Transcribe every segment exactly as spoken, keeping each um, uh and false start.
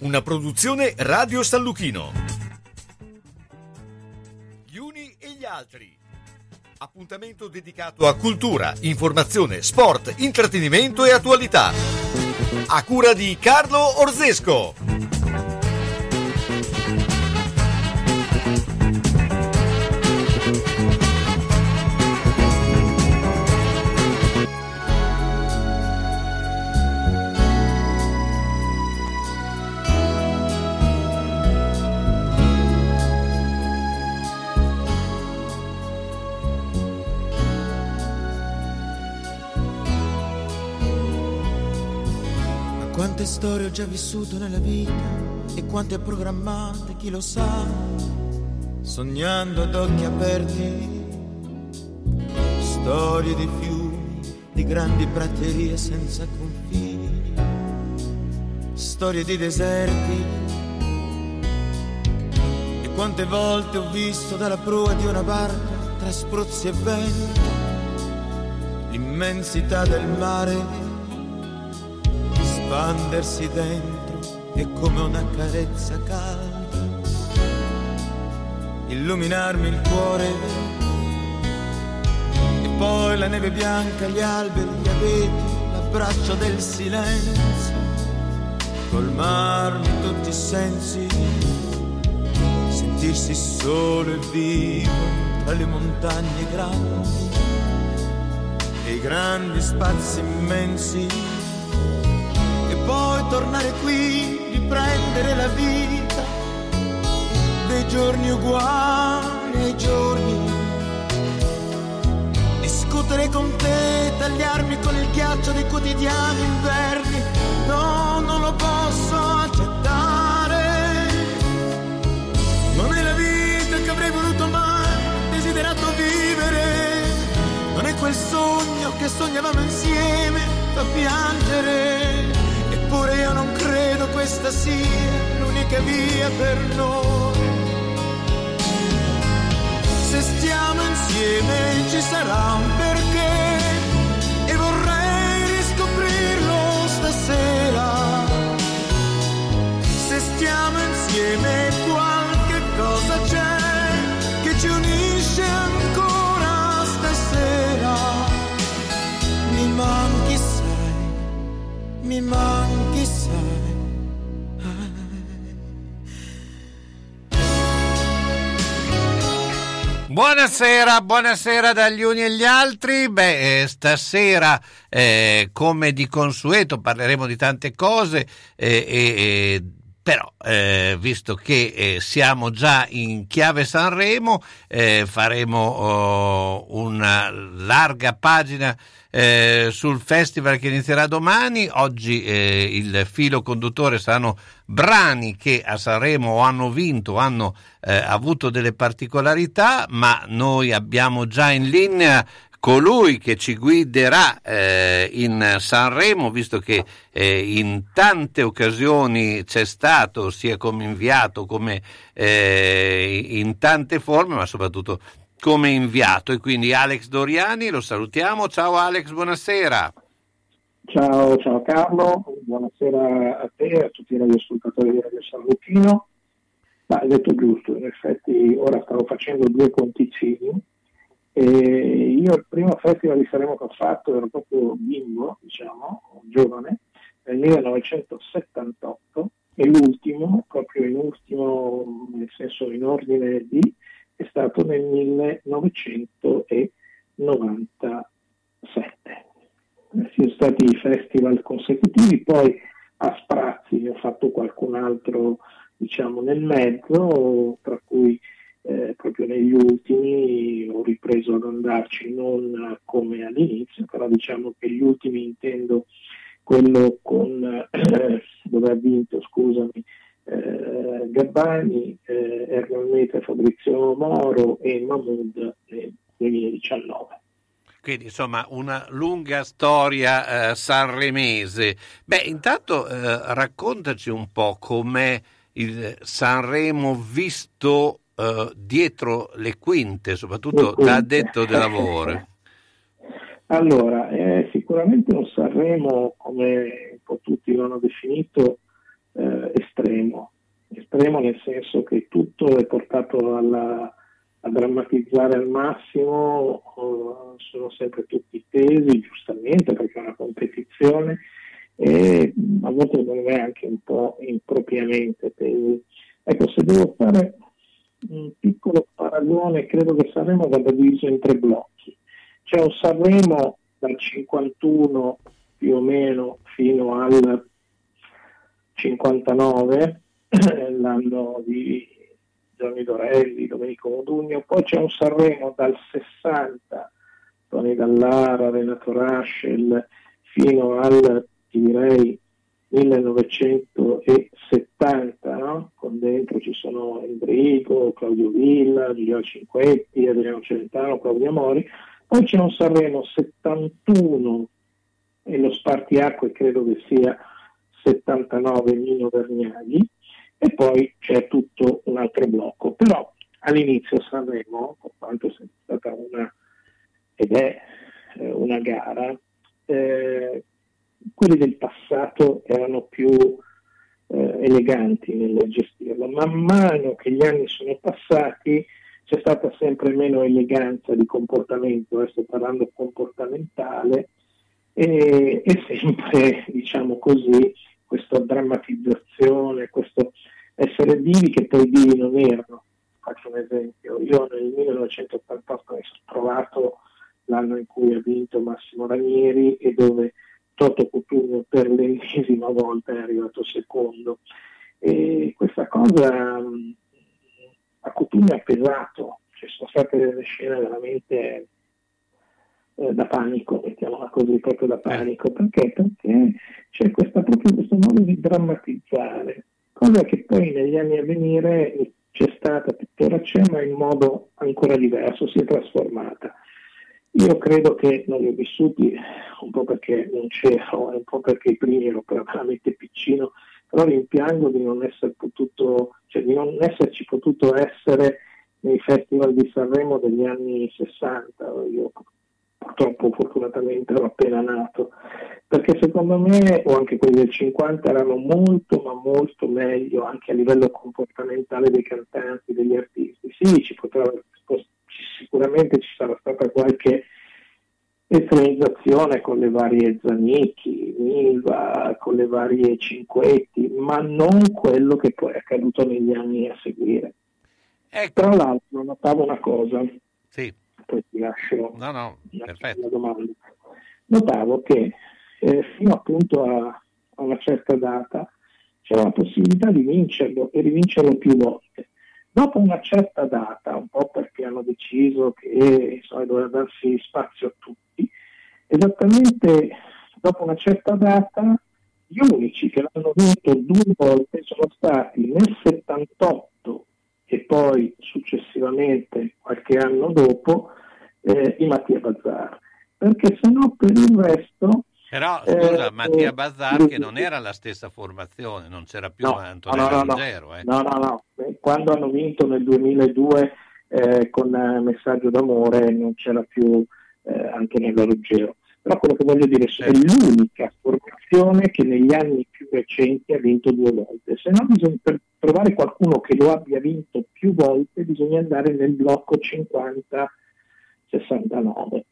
Una produzione Radio San Luchino. Gli uni e gli altri. Appuntamento dedicato a cultura, informazione, sport, intrattenimento e attualità. A cura di Carlo Orzesco. Quante storie ho già vissuto nella vita e quante programmate, chi lo sa, sognando ad occhi aperti, storie di fiumi, di grandi praterie senza confini, storie di deserti. E quante volte ho visto dalla prua di una barca, tra spruzzi e vento, l'immensità del mare spandersi dentro e come una carezza calda illuminarmi il cuore. E poi la neve bianca, gli alberi, gli abeti, l'abbraccio del silenzio, colmarmi tutti i sensi, sentirsi solo e vivo tra le montagne grandi e i grandi spazi immensi. Poi tornare qui, riprendere la vita dei giorni uguali ai giorni, discutere con te, tagliarmi con il ghiaccio dei quotidiani inverni. No, non lo posso accettare, non è la vita che avrei voluto mai, desiderato vivere, non è quel sogno che sognavamo insieme da piangere. Eppure io non credo questa sia l'unica via per noi. Se stiamo insieme ci sarà un perché e vorrei riscoprirlo stasera. Se stiamo insieme qualche cosa c'è che ci unisce ancora stasera. Mi manchi sempre. Mi manchi, sai. Buonasera, buonasera dagli uni e gli altri. Beh, stasera eh, come di consueto parleremo di tante cose eh, eh, però eh, visto che eh, siamo già in chiave Sanremo eh, faremo oh, una larga pagina Eh, sul festival che inizierà domani. Oggi eh, il filo conduttore saranno brani che a Sanremo hanno vinto, hanno eh, avuto delle particolarità, ma noi abbiamo già in linea colui che ci guiderà eh, in Sanremo, visto che eh, in tante occasioni c'è stato sia come inviato come eh, in tante forme, ma soprattutto come inviato. E quindi Alex Doriani lo salutiamo. Ciao Alex, buonasera. Ciao, ciao Carlo, buonasera a te e a tutti i radioascoltatori di Radio San Luchino. Ma hai detto giusto, in effetti ora stavo facendo due conticini e io il primo festival di Sanremo che ho fatto ero proprio bimbo, diciamo, giovane, nel millenovecentosettantotto, e l'ultimo, proprio in ultimo, nel senso in ordine di, è stato nel millenovecentonovantasette. Sono stati i festival consecutivi, poi a sprazzi ho fatto qualcun altro, diciamo, nel mezzo, tra cui eh, proprio negli ultimi ho ripreso ad andarci non come all'inizio, però diciamo che gli ultimi intendo quello con eh, dove ha vinto, scusami, Eh, Gabbani, eh, Erno Meta, Fabrizio Moro e Mahmood nel duemiladiciannove. Quindi insomma una lunga storia eh, sanremese. Beh, intanto eh, raccontaci un po' com'è il Sanremo visto eh, dietro le quinte, soprattutto le quinte. Da addetto del lavoro. Allora, eh, sicuramente un Sanremo, come un po' tutti lo hanno definito, Eh, estremo, estremo nel senso che tutto è portato alla, a drammatizzare al massimo, uh, sono sempre tutti tesi, giustamente, perché è una competizione, e a volte secondo me anche un po' impropriamente tesi. Ecco, se devo fare un piccolo paragone, credo che Sanremo vada diviso in tre blocchi. C'è un Sanremo dal cinquantuno più o meno fino al cinquantanove, l'anno di Giovanni Dorelli, Domenico Modugno. Poi c'è un Sanremo dal sessanta, Tony Dallara, Renato Raschel, fino al, direi, millenovecentosettanta, no? Con dentro ci sono Endrigo, Claudio Villa, Giulio Cinquetti, Adriano Celentano, Claudio Amori. Poi c'è un Sanremo settantuno, e lo spartiacque credo che sia settantanove, Nino Vergnaghi, e poi c'è tutto un altro blocco. Però all'inizio Sanremo, con quanto è stata una, ed è eh, una gara, eh, quelli del passato erano più eh, eleganti nel gestirlo. Man mano che gli anni sono passati c'è stata sempre meno eleganza di comportamento, adesso eh, parlando comportamentale, e, e sempre, diciamo così, questa drammatizzazione, questo essere divi che poi divi non erano. Faccio un esempio: io nel millenovecentottantotto mi sono trovato l'anno in cui ha vinto Massimo Ranieri e dove Toto Cutugno per l'ennesima volta è arrivato secondo, e questa cosa mh, a Cutugno ha pesato. Ci sono state delle scene veramente eh, da panico, mettiamola così, proprio da panico, perché? Perché c'è questa, proprio questo modo di drammatizzare, cosa che poi negli anni a venire c'è stata, tuttora c'è, ma in modo ancora diverso, si è trasformata. Io credo che non li ho vissuti, un po' perché non c'ero, un po' perché i primi ero veramente piccino, però rimpiango di non essere potuto, cioè di non esserci potuto essere nei festival di Sanremo degli anni sessanta. Io purtroppo, fortunatamente, ero appena nato, perché secondo me, o anche quelli del cinquanta, erano molto ma molto meglio anche a livello comportamentale dei cantanti, degli artisti. Sì, ci poteva spostare. Sicuramente ci sarà stata qualche estremizzazione con le varie Zanicchi, Milva, con le varie Cinquetti, ma non quello che poi è accaduto negli anni a seguire. Ecco. Tra l'altro notavo una cosa, sì. Poi ti lascio no, no, ti lascio una domanda. Notavo che eh, fino appunto a, a una certa data c'era la possibilità di vincerlo e di vincerlo più volte. Dopo una certa data, un po' perché hanno deciso che so, doveva darsi spazio a tutti, esattamente dopo una certa data gli unici che l'hanno vinto due volte sono stati nel settantotto e poi successivamente, qualche anno dopo, eh, i Matia Bazar. Perché se no per il resto... Però scusa, eh, Matia Bazar eh, che non era la stessa formazione, non c'era più no, Antonella Ruggero. No no, eh. no, no, no. Quando hanno vinto nel duemiladue eh, con Messaggio d'amore non c'era più eh, Antonella Ruggero. Però quello che voglio dire è eh. l'unica formazione che negli anni più recenti ha vinto due volte. Se no, bisogna, per trovare qualcuno che lo abbia vinto più volte, bisogna andare nel blocco cinquanta sessantanove.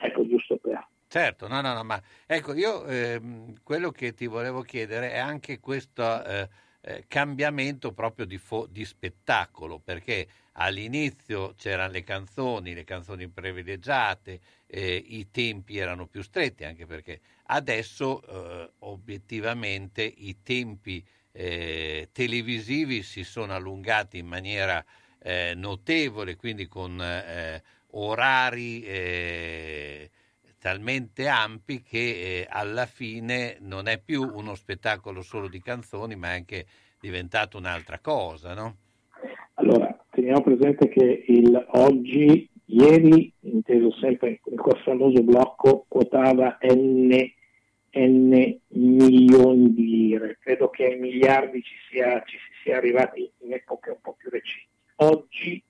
Ecco, giusto per... Certo, no, no, no, ma ecco, io eh, quello che ti volevo chiedere è anche questo eh, eh, cambiamento proprio di, fo- di spettacolo, perché all'inizio c'erano le canzoni, le canzoni privilegiate, eh, i tempi erano più stretti, anche perché adesso eh, obiettivamente i tempi eh, televisivi si sono allungati in maniera eh, notevole, quindi con eh, orari... Eh, talmente ampi che eh, alla fine non è più uno spettacolo solo di canzoni, ma è anche diventato un'altra cosa, no? Allora, teniamo presente che il oggi, ieri, inteso sempre in quel famoso blocco, quotava n, n milioni di lire. Credo che ai miliardi ci, sia, ci si sia arrivati in epoche un po' più recenti. Oggi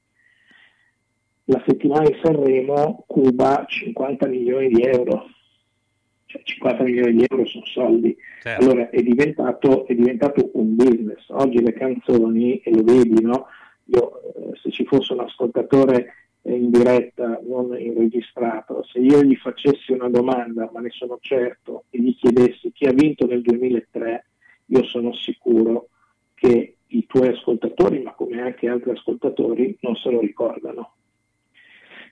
la settimana di Sanremo cuba cinquanta milioni di euro, cioè cinquanta milioni di euro sono soldi, certo. Allora è diventato, è diventato un business oggi le canzoni, e lo vedi, no? Io, se ci fosse un ascoltatore in diretta, non registrato, se io gli facessi una domanda, ma ne sono certo, e gli chiedessi chi ha vinto nel duemilatré, io sono sicuro che i tuoi ascoltatori, ma come anche altri ascoltatori, non se lo ricordano.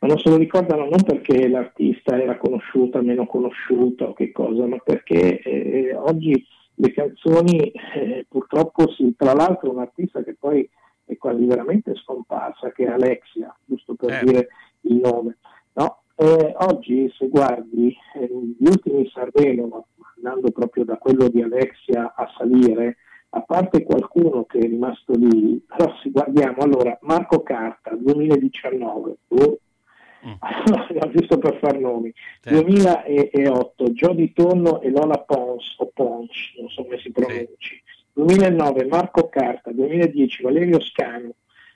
Ma non se lo ricordano non perché l'artista era conosciuta, meno conosciuta o che cosa, ma perché eh, oggi le canzoni eh, purtroppo, si, tra l'altro un artista che poi è quasi veramente scomparsa, che è Alexia, giusto per eh. dire il nome, no? Eh, oggi se guardi eh, gli ultimi Sanremo, andando proprio da quello di Alexia a salire, a parte qualcuno che è rimasto lì, però se guardiamo, allora Marco Carta duemiladiciannove, oh, mm. giusto per far nomi, sì. duemilaotto Gio Di Tonno e Lola Pons o Ponch, non so come si pronunci, sì. duemilanove Marco Carta, duemiladieci Valerio Scanu,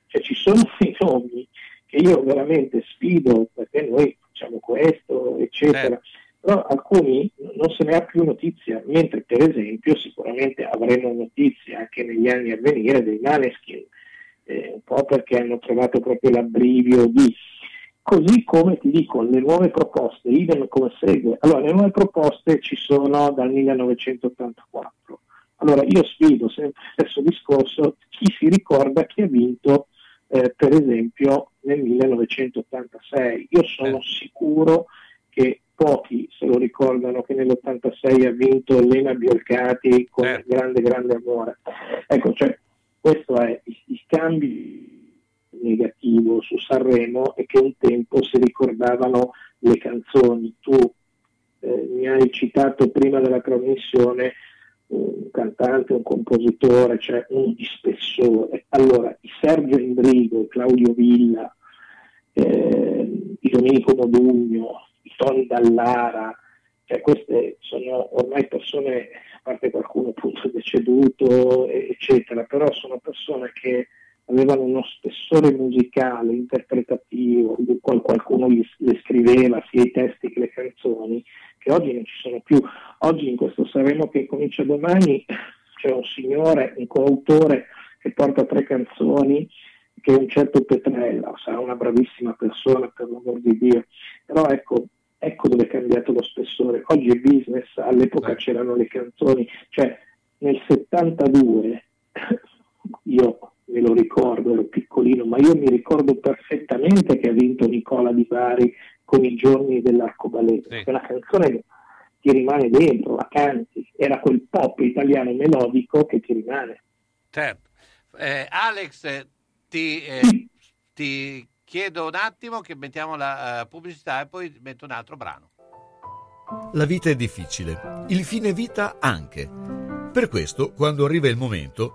cioè ci sono dei nomi che io veramente sfido, perché noi facciamo questo, eccetera, eh. però alcuni non se ne ha più notizia, mentre per esempio sicuramente avremo notizia anche negli anni a venire dei Maneskin, eh, un po' perché hanno trovato proprio l'abbrivio di... Così come ti dico, le nuove proposte, idem come segue. Allora, le nuove proposte ci sono dal millenovecentottantaquattro. Allora io sfido sempre lo stesso discorso, chi si ricorda chi ha vinto eh, per esempio nel millenovecentottantasei, io sono eh. sicuro che pochi se lo ricordano che nell'ottantasei ha vinto Elena Biolcati con eh. grande grande amore, ecco, cioè questo è i, i cambi negativo su Sanremo, e che un tempo si ricordavano le canzoni. Tu eh, mi hai citato prima della trasmissione un cantante, un compositore, cioè un di spessore. Allora, i Sergio Endrigo, Claudio Villa, eh, i Domenico Modugno, i Tony Dallara, cioè queste sono ormai persone, a parte qualcuno appunto deceduto, eccetera, però sono persone che avevano uno spessore musicale, interpretativo, di qual qualcuno gli, le scriveva sia i testi che le canzoni, che oggi non ci sono più. Oggi in questo Sanremo che comincia domani c'è un signore, un coautore che porta tre canzoni, che è un certo Petrella, sarà una bravissima persona per l'amor di Dio, però ecco, ecco dove è cambiato lo spessore. Oggi è business, all'epoca c'erano le canzoni, cioè nel settantadue io me lo ricordo, ero piccolino, ma io mi ricordo perfettamente che ha vinto Nicola di Bari con I giorni dell'arcobaleno, sì. È una canzone che ti rimane dentro, la canti, era quel pop italiano melodico che ti rimane. Certo. Eh, Alex, ti, eh, sì. ti chiedo un attimo che mettiamo la uh, pubblicità e poi metto un altro brano. La vita è difficile, il fine vita anche. Per questo, quando arriva il momento,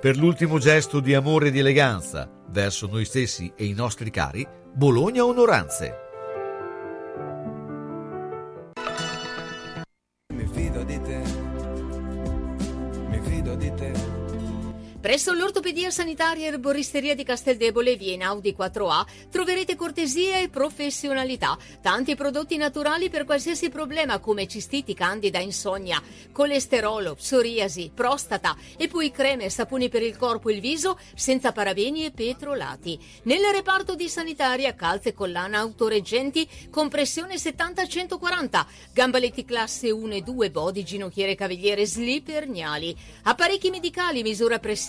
Per l'ultimo gesto di amore e di eleganza verso noi stessi e i nostri cari, Bologna Onoranze. Mi fido di te, mi fido di te. Presso l'Ortopedia Sanitaria e Erboristeria di Casteldebole, via Einaudi quattro A, troverete cortesia e professionalità. Tanti prodotti naturali per qualsiasi problema come cistiti, candida, insonnia, colesterolo, psoriasi, prostata, e poi creme e saponi per il corpo e il viso senza parabeni e petrolati. Nel reparto di sanitaria, calze, collana, autoreggenti, compressione settanta centoquaranta, gambaletti classe uno e due, body, ginocchiere, cavigliere, slip, erniali, apparecchi medicali, misura pressione,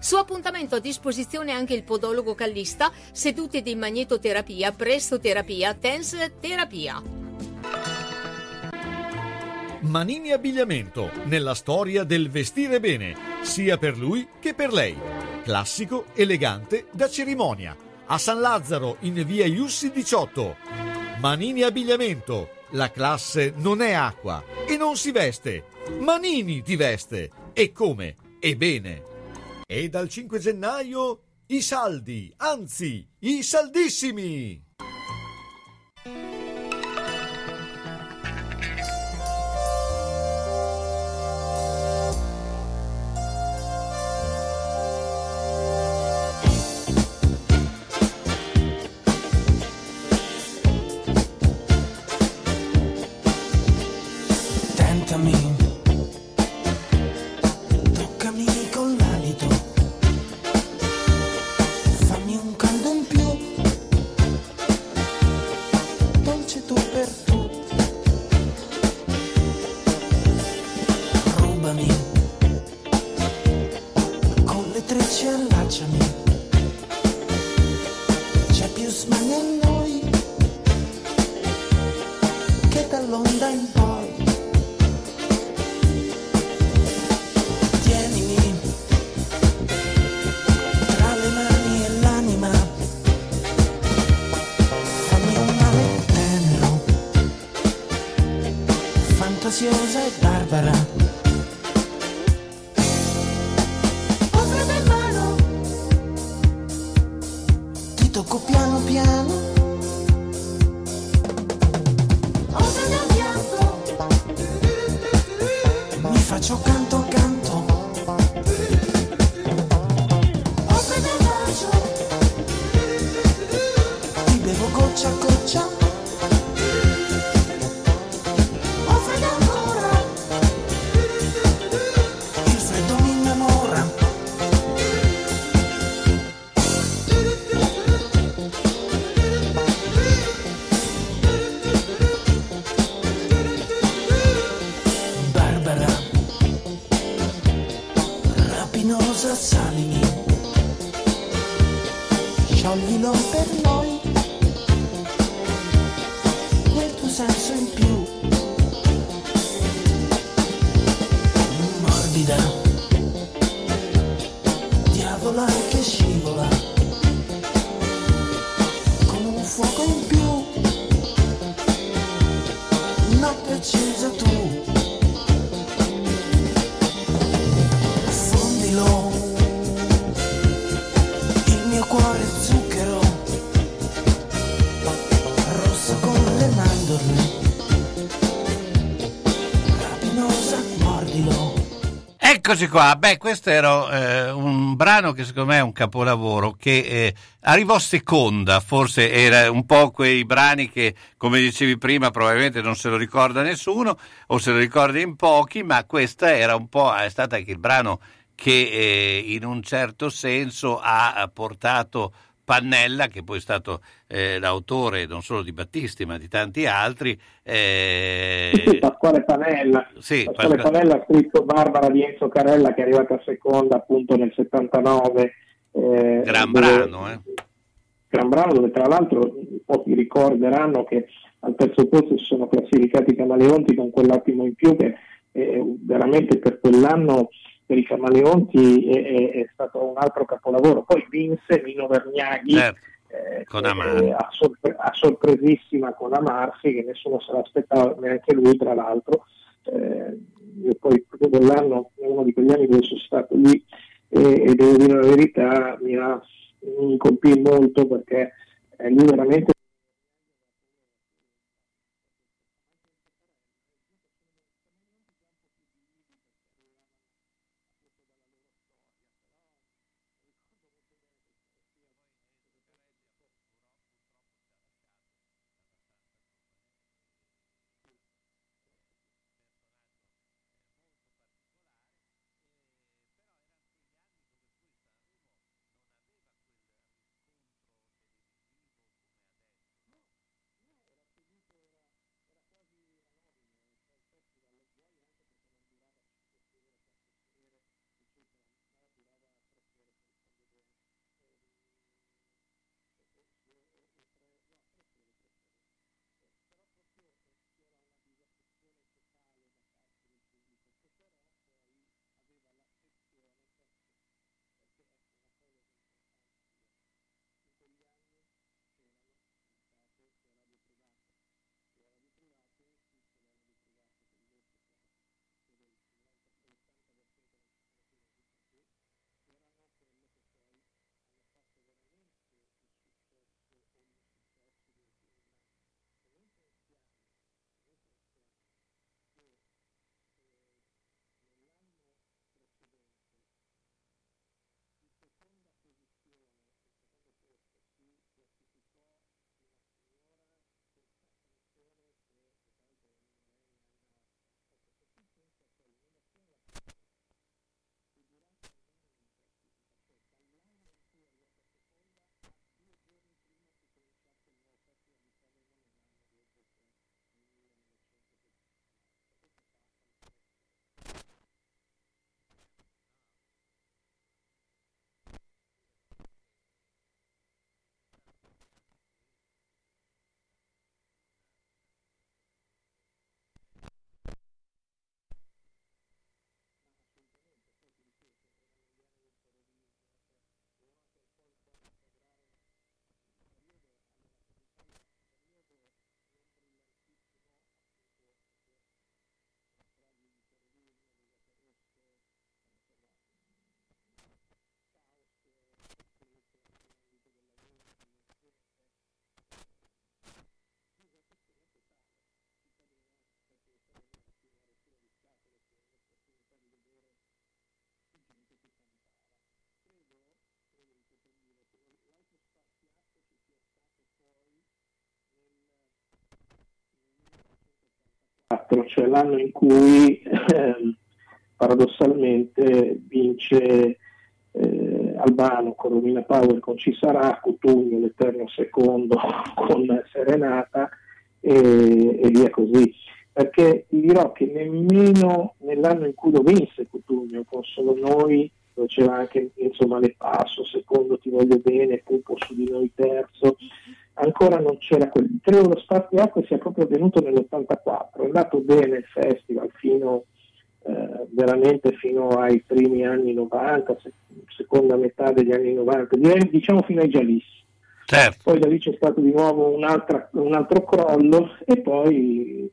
Su appuntamento a disposizione anche il podologo psicologo callista, sedute di magnetoterapia, prestoterapia, tense terapia. Manini Abbigliamento, nella storia del vestire bene, sia per lui che per lei. Classico, elegante, da cerimonia. A San Lazzaro, in via Iussi diciotto. Manini Abbigliamento, la classe non è acqua e non si veste. Manini ti veste, e come, e bene. E dal cinque gennaio, i saldi, anzi, i saldissimi! Eccoci qua, beh questo era eh, un brano che secondo me è un capolavoro, che eh, arrivò seconda, forse era un po' quei brani che, come dicevi prima, probabilmente non se lo ricorda nessuno o se lo ricorda in pochi, ma questa era un po', è stato anche il brano che eh, in un certo senso ha portato Panella, che poi è stato eh, l'autore non solo di Battisti ma di tanti altri. Eh... Pasquale Panella, sì, Pasquale Pasqu... Panella ha scritto Barbara di Enzo Carella, che è arrivata a seconda appunto nel settantanove. Eh, gran dove... brano, eh? Gran brano, dove tra l'altro pochi ricorderanno che al terzo posto si sono classificati i Camaleonti con quell'attimo in più, che eh, veramente per quell'anno, per i Camaleonti è, è, è stato un altro capolavoro. Poi vinse Mino Vergnaghi, certo, eh, con eh, a, sorpre- a sorpresissima con Amarsi, che nessuno se l'aspettava, neanche lui tra l'altro. Eh, io poi proprio quell'anno, uno di quegli anni dove sono stato lì, eh, e devo dire la verità, mi, ha, mi colpì molto, perché eh, lui veramente... cioè l'anno in cui eh, paradossalmente vince eh, Albano con Romina Power, con Ci Sarà, Cutugno l'eterno secondo con Serenata e, e via così, perché ti dirò che nemmeno nell'anno in cui lo vinse Cutugno con Solo Noi, dove c'era anche insomma Le Passo, secondo Ti Voglio Bene, Pupo Su Di Noi terzo, ancora non c'era quel. Credo lo spartiacque sia proprio avvenuto nell'ottantaquattro, è andato bene il festival fino eh, veramente fino ai primi anni novanta, se, seconda metà degli anni novanta, diciamo fino ai Giallissi. Certo. Poi da lì c'è stato di nuovo un'altra, un altro crollo e poi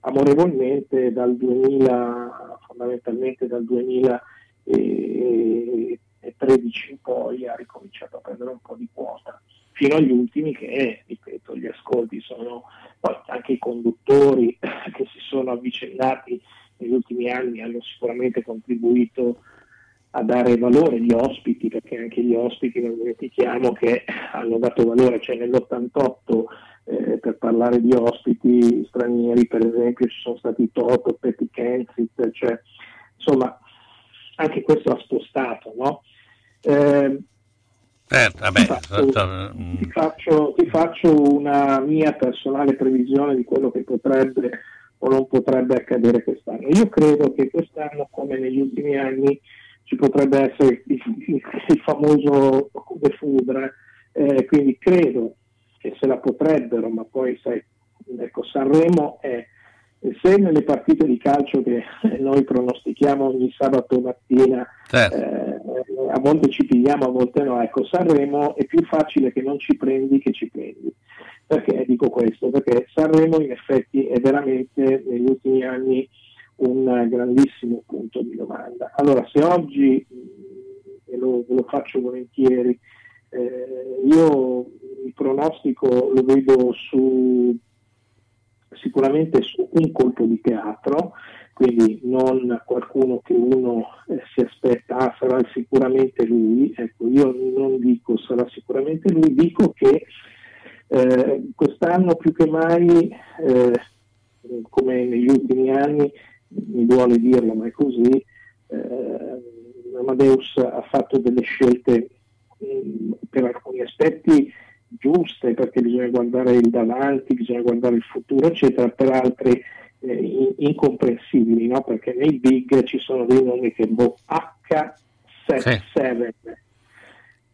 amorevolmente dal duemila, fondamentalmente dal duemilatredici in poi ha ricominciato a prendere un po' di quota, fino agli ultimi che, ripeto, gli ascolti sono, poi anche i conduttori che si sono avvicendati negli ultimi anni hanno sicuramente contribuito a dare valore agli ospiti, perché anche gli ospiti non dimentichiamo che hanno dato valore, cioè nell'ottantotto eh, per parlare di ospiti stranieri per esempio ci sono stati Toto, Petty Kenseth, cioè insomma anche questo ha spostato, no? Eh, Eh, vabbè, ti, faccio, ti, faccio, ti faccio una mia personale previsione di quello che potrebbe o non potrebbe accadere quest'anno. Io credo che quest'anno, come negli ultimi anni, ci potrebbe essere il, il, il famoso Cube Fudra, eh, quindi credo che se la potrebbero, ma poi sai, ecco, Sanremo è, se nelle partite di calcio che noi pronostichiamo ogni sabato mattina, certo, eh, a volte ci pigliamo, a volte no, ecco Sanremo è più facile che non ci prendi che ci prendi. Perché dico questo? Perché Sanremo in effetti è veramente negli ultimi anni un grandissimo punto di domanda. Allora se oggi, e lo, lo faccio volentieri, eh, io il pronostico lo vedo su sicuramente su un colpo di teatro, quindi non qualcuno che uno eh, si aspetta, ah, sarà sicuramente lui, ecco io non dico sarà sicuramente lui, dico che eh, quest'anno più che mai, eh, come negli ultimi anni, mi duole dirlo ma è così, eh, Amadeus ha fatto delle scelte mh, per alcuni aspetti giuste, perché bisogna guardare il davanti, bisogna guardare il futuro eccetera, per altri eh, incomprensibili, no? Perché nei big ci sono dei nomi che boh, acca sette, sì.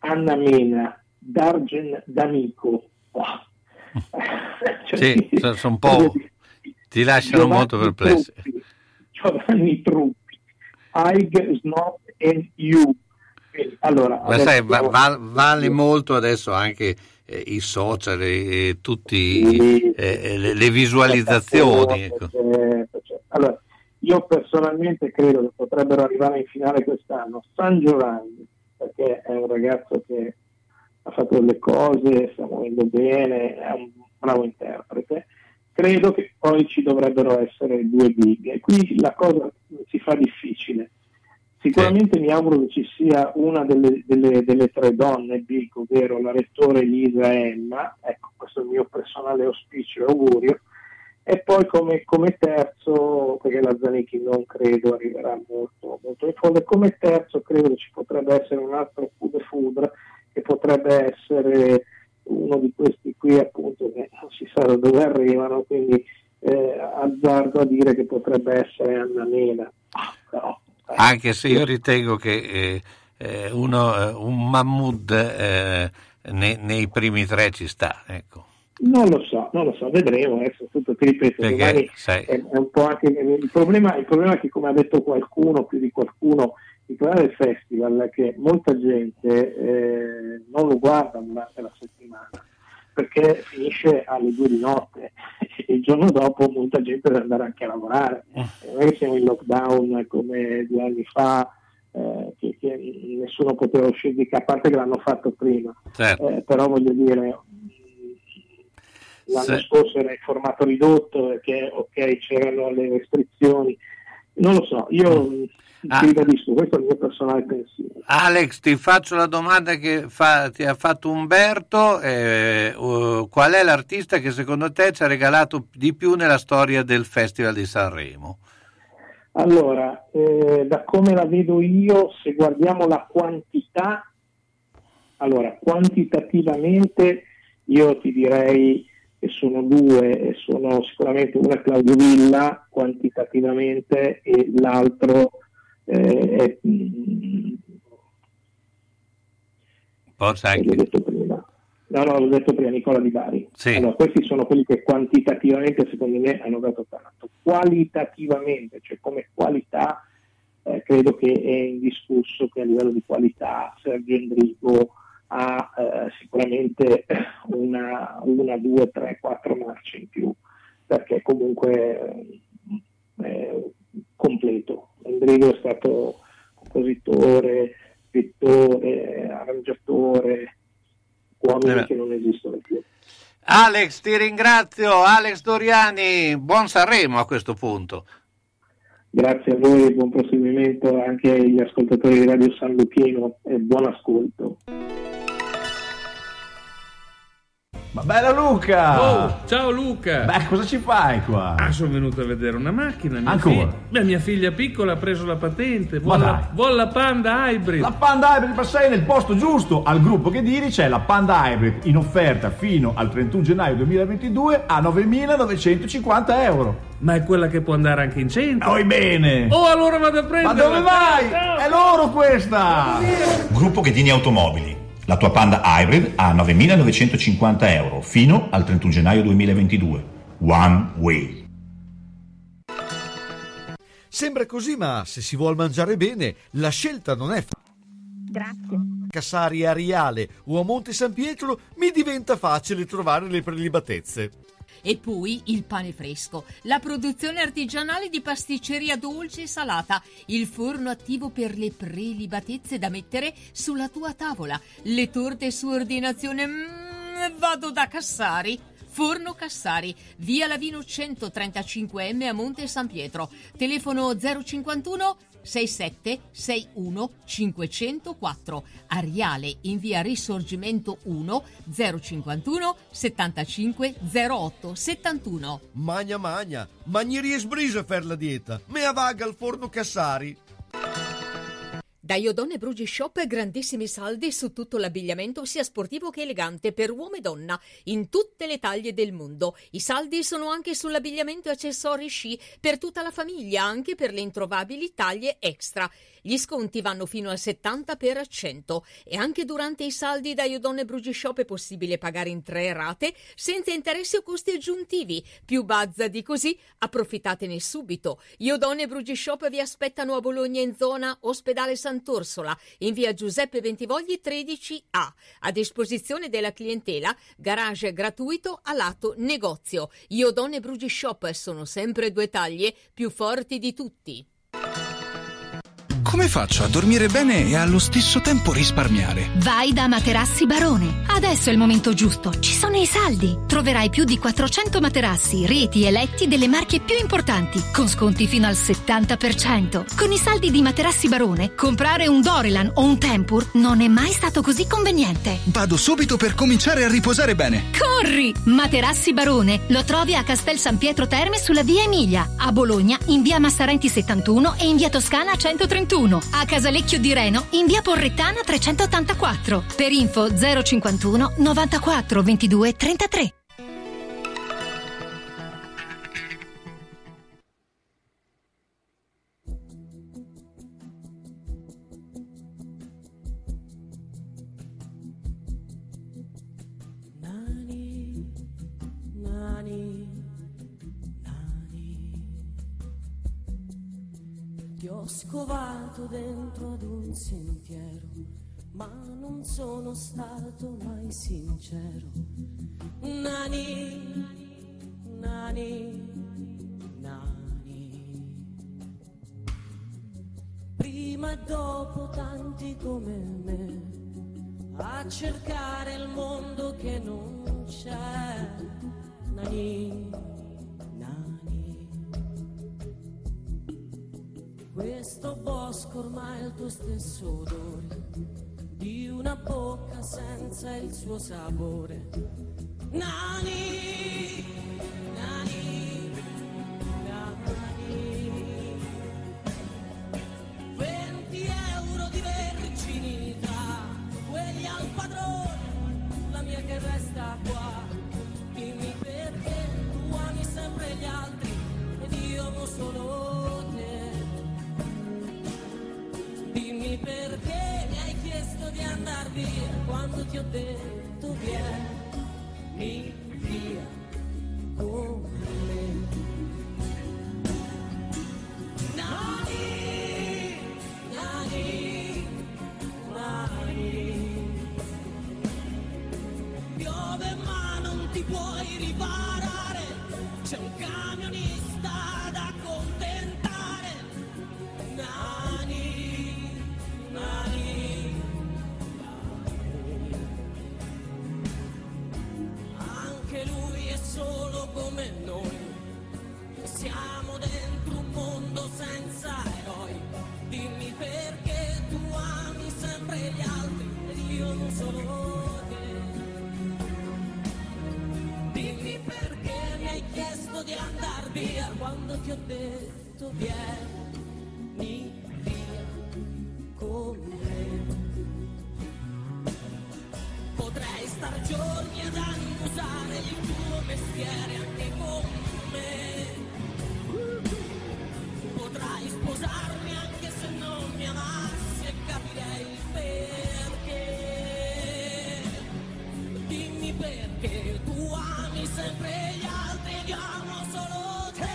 Anna Mena, Dargen D'Amico, oh. Cioè, sì, sono un po', ti lasciano Giovanni molto perplessi. Truppi, Giovanni Truppi, Haig, Snob and You. Allora, ma sai, va, va, vale molto adesso anche eh, i social e eh, tutte sì, eh, le, le visualizzazioni. Ecco. Certo, certo. Allora, io personalmente credo che potrebbero arrivare in finale quest'anno San Giovanni, perché è un ragazzo che ha fatto le cose, sta muovendo bene, è un bravo interprete. Credo che poi ci dovrebbero essere due big e qui la cosa si fa difficile. Sicuramente mi auguro che ci sia una delle, delle, delle tre donne big, ovvero la Rettore, Elisa e Emma, ecco questo è il mio personale auspicio e augurio, e poi come, come terzo, perché la Zanicchi non credo arriverà molto, molto in fondo, e come terzo credo che ci potrebbe essere un altro Cube Fudra, che potrebbe essere uno di questi qui appunto che non si sa da dove arrivano, quindi eh, azzardo a dire che potrebbe essere Anna Mena, però anche se io ritengo che eh, uno, un Mahmood eh, nei, nei primi tre ci sta, ecco. Non lo so, non lo so, vedremo adesso, tutto ti ripeto, perché, sai, è, è un po' anche il problema, il problema è che, come ha detto qualcuno, più di qualcuno, il problema del festival è che molta gente eh, non lo guarda durante la settimana, perché finisce alle due di notte e il giorno dopo molta gente deve andare anche a lavorare. Non è che siamo in lockdown come due anni fa, eh, che, che nessuno poteva uscire di casa, a parte che l'hanno fatto prima, certo. eh, però voglio dire, l'anno sì. scorso era in formato ridotto perché ok c'erano le restrizioni, Non lo so, io ah. ti ribadisco, questo è il mio personale pensiero. Alex, ti faccio la domanda che fa, ti ha fatto Umberto, eh, uh, qual è l'artista che secondo te ci ha regalato di più nella storia del Festival di Sanremo? Allora, eh, da come la vedo io, se guardiamo la quantità, allora quantitativamente io ti direi che sono due, e sono sicuramente una Claudio Villa quantitativamente e l'altro eh, è forse anche l'ho detto prima. No, no, l'ho detto prima, Nicola di Bari. Sì. Allora, questi sono quelli che quantitativamente, secondo me, hanno dato tanto. Qualitativamente, cioè come qualità, eh, credo che è indiscusso che a livello di qualità Sergio Endrigo ha eh, sicuramente una, una, due, tre, quattro marce in più, perché comunque è completo. Endrigo è stato compositore, pittore, arrangiatore, uomini eh che non esistono più. Alex, ti ringrazio. Alex Doriani, buon Sanremo a questo punto. Grazie a voi, buon proseguimento anche agli ascoltatori di Radio San Luchino e buon ascolto. Ma bella Luca! Oh, ciao Luca! Beh, cosa ci fai qua? Ah, sono venuto a vedere una macchina. Mia Ancora? Fig- beh, mia figlia piccola ha preso la patente. Vuole la, vuol la Panda Hybrid. La Panda Hybrid, ma sei nel posto giusto. Al gruppo che diri c'è la Panda Hybrid in offerta fino al trentuno gennaio duemilaventidue a novemilanovecentocinquanta euro. Ma è quella che può andare anche in centro. Oh, bene! Oh, allora vado a prendere. Ma dove vai? Ciao. È loro questa! Gruppo che dini automobili. La tua Panda Hybrid a novemilanovecentocinquanta euro fino al trentuno gennaio duemilaventidue. One way. Sembra così, ma se si vuol mangiare bene, la scelta non è facile. Grazie. Cassari a Riale o a Monte San Pietro mi diventa facile trovare le prelibatezze. E poi il pane fresco, la produzione artigianale di pasticceria dolce e salata, il forno attivo per le prelibatezze da mettere sulla tua tavola, le torte su ordinazione. Mm, vado da Cassari. Forno Cassari, via Lavino centotrentacinque M a Monte San Pietro, telefono zero cinquantuno sessantasette sessantuno cinquecentoquattro, Ariale in via Risorgimento uno, zero cinquantuno settantacinque zero otto settantuno. Magna magna, ma gli riesbrise per la dieta, me a vaga al forno Cassari. Da Iodone Brugi Shop grandissimi saldi su tutto l'abbigliamento sia sportivo che elegante per uomo e donna in tutte le taglie del mondo. I saldi sono anche sull'abbigliamento e accessori sci per tutta la famiglia, anche per le introvabili taglie extra. Gli sconti vanno fino al settanta per cento e anche durante i saldi da Iodone Brugi Shop è possibile pagare in tre rate senza interessi o costi aggiuntivi. Più bazza di così, approfittatene subito. Iodone Brugi Shop vi aspettano a Bologna in zona Ospedale San Sant'Orsola, in via Giuseppe Bentivogli tredici A. A disposizione della clientela, garage gratuito a lato negozio. Iodone Brugi Shop sono sempre due taglie più forti di tutti. Come faccio a dormire bene e allo stesso tempo risparmiare? Vai da Materassi Barone. Adesso è il momento giusto. Ci sono i saldi. Troverai più di quattrocento materassi, reti e letti delle marche più importanti, con sconti fino al settanta per cento. Con i saldi di Materassi Barone, comprare un Dorelan o un Tempur non è mai stato così conveniente. Vado subito per cominciare a riposare bene. Corri! Materassi Barone. Lo trovi a Castel San Pietro Terme sulla via Emilia, a Bologna in via Massarenti settantuno e in via Toscana centotrentuno. A Casalecchio di Reno in via Porrettana trecentottantaquattro. Per info zero cinquantuno novantaquattro ventidue trentatré. Scovato dentro ad un sentiero, ma non sono stato mai sincero. Nani, nani, nani. Prima e dopo tanti come me, a cercare il mondo che non c'è. Nani, nani. tocco ormai il tuo stesso odore di una bocca senza il suo sapore. Nani, nani, nani, venti euro di verginità, quelli al padrone, la mia che resta qua. Dimmi perché tu ami sempre gli altri ed io non sono te. Dimmi perché di andar via quando ti ho detto vieni via con me. Nani, nani, nani, piove ma non ti puoi riparare, c'è un camionista da accontentare. Nani, nani, solo come noi, siamo dentro un mondo senza eroi. Dimmi perché tu ami sempre gli altri ed io non sono te. Dimmi perché mi hai chiesto di andar via quando ti ho detto vieni via con me. Potrei star giorni ad annusare il tuo mestiere anche con me. Potrai sposarmi anche se non mi amassi e capirei il perché. Dimmi perché tu ami sempre gli altri ed io amo solo te.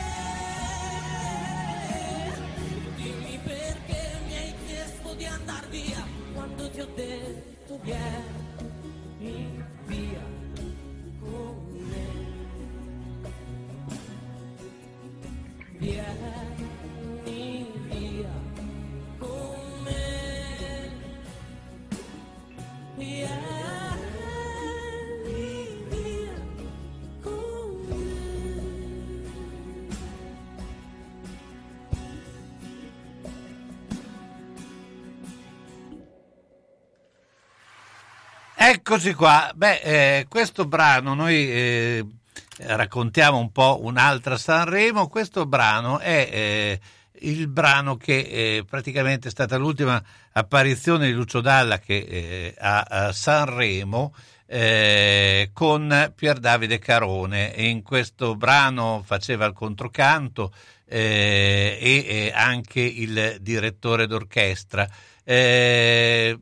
Dimmi perché mi hai chiesto di andar via quando ti ho detto vieni via con me, vieni via con me, vieni via con me. Eccoci qua. Beh, eh, questo brano noi eh, raccontiamo un po' un'altra Sanremo. Questo brano è eh, il brano che eh, praticamente è stata l'ultima apparizione di Lucio Dalla che eh, a, a Sanremo eh, con Pier Davide Carone, e in questo brano faceva il controcanto eh, e eh, anche il direttore d'orchestra. Eh,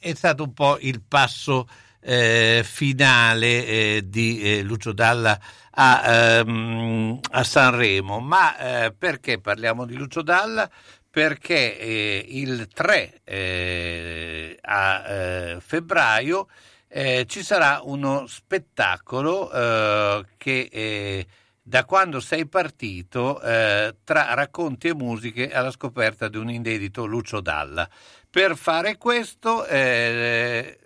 è stato un po' il passo eh, finale eh, di eh, Lucio Dalla a, ehm, a Sanremo. Ma eh, perché parliamo di Lucio Dalla? Perché eh, il tre eh, a eh, febbraio eh, ci sarà uno spettacolo eh, che eh, da quando sei partito eh, tra racconti e musiche alla scoperta di un inedito Lucio Dalla. Per fare questo eh,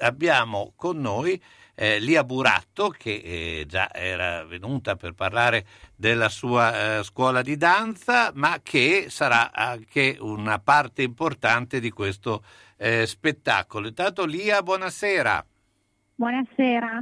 abbiamo con noi eh, Lia Buratto, che eh, già era venuta per parlare della sua eh, scuola di danza, ma che sarà anche una parte importante di questo eh, spettacolo. Intanto Lia, buonasera. Buonasera.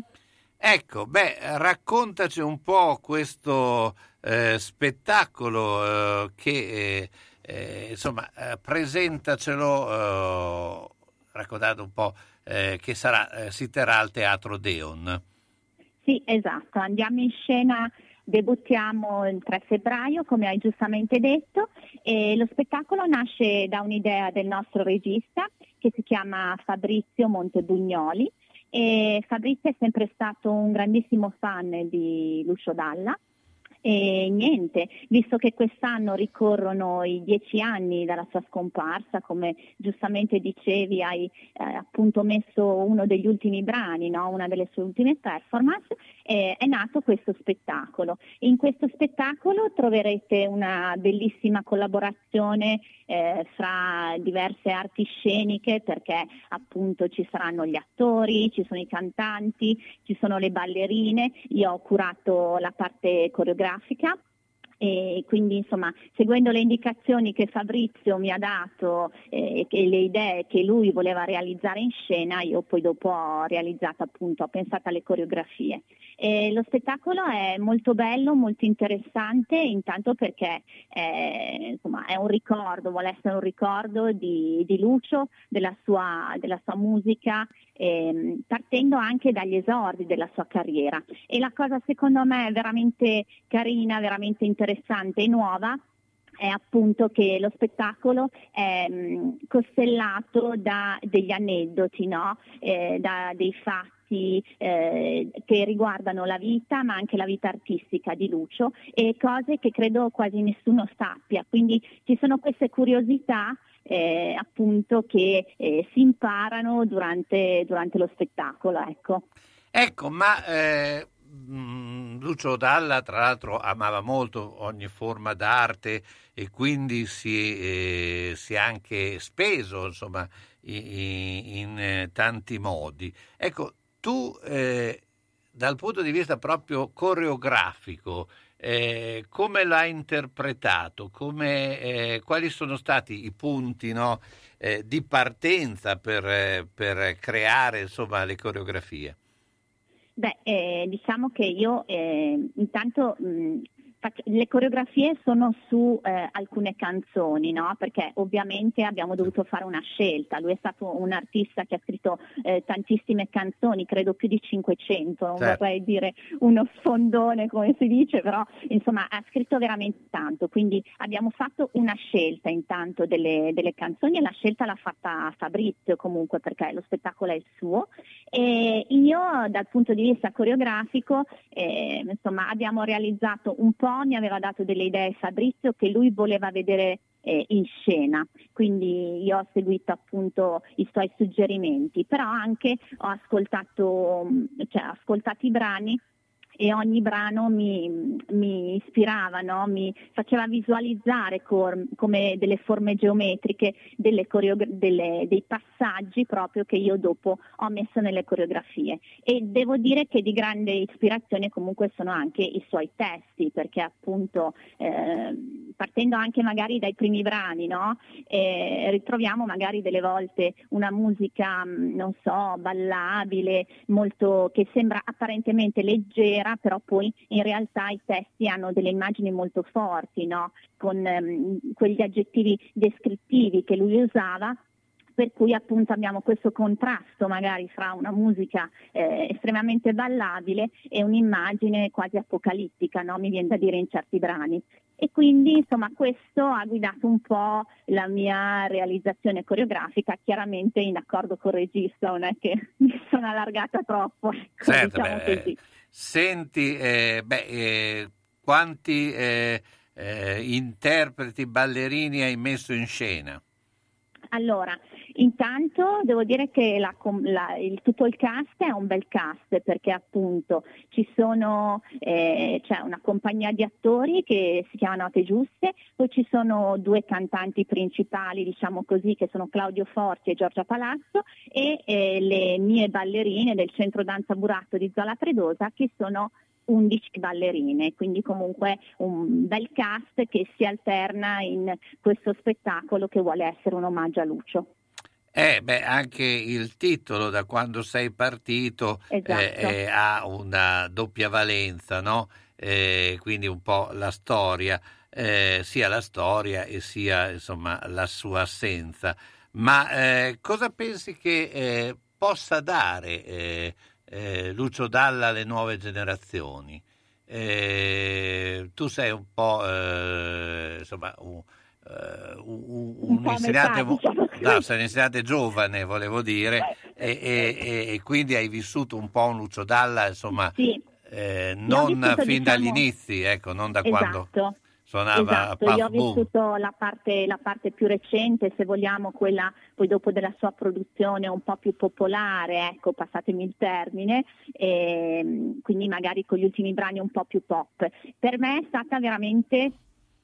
Ecco, beh, raccontaci un po' questo eh, spettacolo eh, che, eh, insomma, eh, presentacelo, eh, raccontate un po' eh, che sarà, eh, si terrà al Teatro Deon. Sì, esatto, andiamo in scena, debuttiamo il tre febbraio, come hai giustamente detto, e lo spettacolo nasce da un'idea del nostro regista che si chiama Fabrizio Montebugnoli. E Fabrizio è sempre stato un grandissimo fan di Lucio Dalla e niente, visto che quest'anno ricorrono i dieci anni dalla sua scomparsa, come giustamente dicevi hai eh, appunto messo uno degli ultimi brani, no? Una delle sue ultime performance, eh, è nato questo spettacolo. In questo spettacolo troverete una bellissima collaborazione eh, fra diverse arti sceniche, perché appunto ci saranno gli attori, ci sono i cantanti, ci sono le ballerine, io ho curato la parte coreografica e quindi insomma, seguendo le indicazioni che Fabrizio mi ha dato e eh, le idee che lui voleva realizzare in scena, io poi dopo ho realizzato, appunto, ho pensato alle coreografie. E lo spettacolo è molto bello, molto interessante, intanto perché eh, insomma, è un ricordo, vuole essere un ricordo di, di Lucio, della sua, della sua musica, eh, partendo anche dagli esordi della sua carriera. E la cosa secondo me veramente carina, veramente interessante e nuova è appunto che lo spettacolo è mh, costellato da degli aneddoti, no? Eh, da dei fatti Eh, che riguardano la vita, ma anche la vita artistica di Lucio, e cose che credo quasi nessuno sappia. Quindi ci sono queste curiosità eh, appunto che eh, si imparano durante, durante lo spettacolo. Ecco, ecco ma eh, Lucio Dalla, tra l'altro, amava molto ogni forma d'arte e quindi si, eh, si è anche speso, insomma, in, in tanti modi. Ecco, tu eh, dal punto di vista proprio coreografico, eh, come l'hai interpretato? Come, eh, quali sono stati i punti, no, eh, di partenza per, eh, per creare, insomma, le coreografie? Beh, eh, diciamo che io eh, intanto... Mh, le coreografie sono su eh, alcune canzoni, no? Perché ovviamente abbiamo dovuto fare una scelta. Lui è stato un artista che ha scritto eh, tantissime canzoni, credo più di cinquecento, non certo. vorrei dire uno sfondone come si dice, però insomma ha scritto veramente tanto, quindi abbiamo fatto una scelta intanto delle, delle canzoni, e la scelta l'ha fatta Fabrizio comunque, perché lo spettacolo è il suo. E io dal punto di vista coreografico eh, insomma abbiamo realizzato un po', mi aveva dato delle idee Fabrizio che lui voleva vedere eh, in scena, quindi io ho seguito appunto i suoi suggerimenti, però anche ho ascoltato, cioè ho ascoltato i brani, e ogni brano mi, mi ispirava, no? Mi faceva visualizzare cor- come delle forme geometriche, delle coreog- delle, dei passaggi proprio che io dopo ho messo nelle coreografie. E devo dire che di grande ispirazione comunque sono anche i suoi testi, perché appunto eh, partendo anche magari dai primi brani, no? Eh, ritroviamo magari delle volte una musica, non so, ballabile, molto, che sembra apparentemente leggera, però poi in realtà i testi hanno delle immagini molto forti, no? Con um, quegli aggettivi descrittivi che lui usava, per cui appunto abbiamo questo contrasto magari fra una musica eh, estremamente ballabile e un'immagine quasi apocalittica, no? Mi viene da dire in certi brani. E quindi insomma questo ha guidato un po' la mia realizzazione coreografica, chiaramente in accordo col regista, non è che mi sono allargata troppo. Certo, diciamo beh, così. Senti, eh, beh, eh, quanti eh, eh, interpreti ballerini hai messo in scena? Allora, intanto devo dire che la, la, il, tutto il cast è un bel cast, perché appunto ci sono eh, c'è una compagnia di attori che si chiama Note Giuste, poi ci sono due cantanti principali, diciamo così, che sono Claudio Forti e Giorgia Palazzo, e eh, le mie ballerine del Centro Danza Buratto di Zola Predosa, che sono undici ballerine, quindi comunque un bel cast che si alterna in questo spettacolo che vuole essere un omaggio a Lucio. Eh beh, anche il titolo, Da quando sei partito, esatto. eh, eh, ha una doppia valenza, no? Eh, quindi un po' la storia, eh, sia la storia e sia insomma la sua assenza. Ma eh, cosa pensi che eh, possa dare eh, Eh, Lucio Dalla alle nuove generazioni? Eh, tu sei un po' eh, insomma un, eh, un, un, un insegnante, no, sei un insegnante giovane, volevo dire, e, e, e quindi hai vissuto un po' un Lucio Dalla, insomma, sì. eh, non vissuto, fin diciamo... dagli inizi, ecco, non da esatto. quando suonava. Esatto, io ho vissuto boom. la parte la parte più recente, se vogliamo, quella poi dopo della sua produzione un po' più popolare, ecco, passatemi il termine, e quindi magari con gli ultimi brani un po' più pop. Per me è stata veramente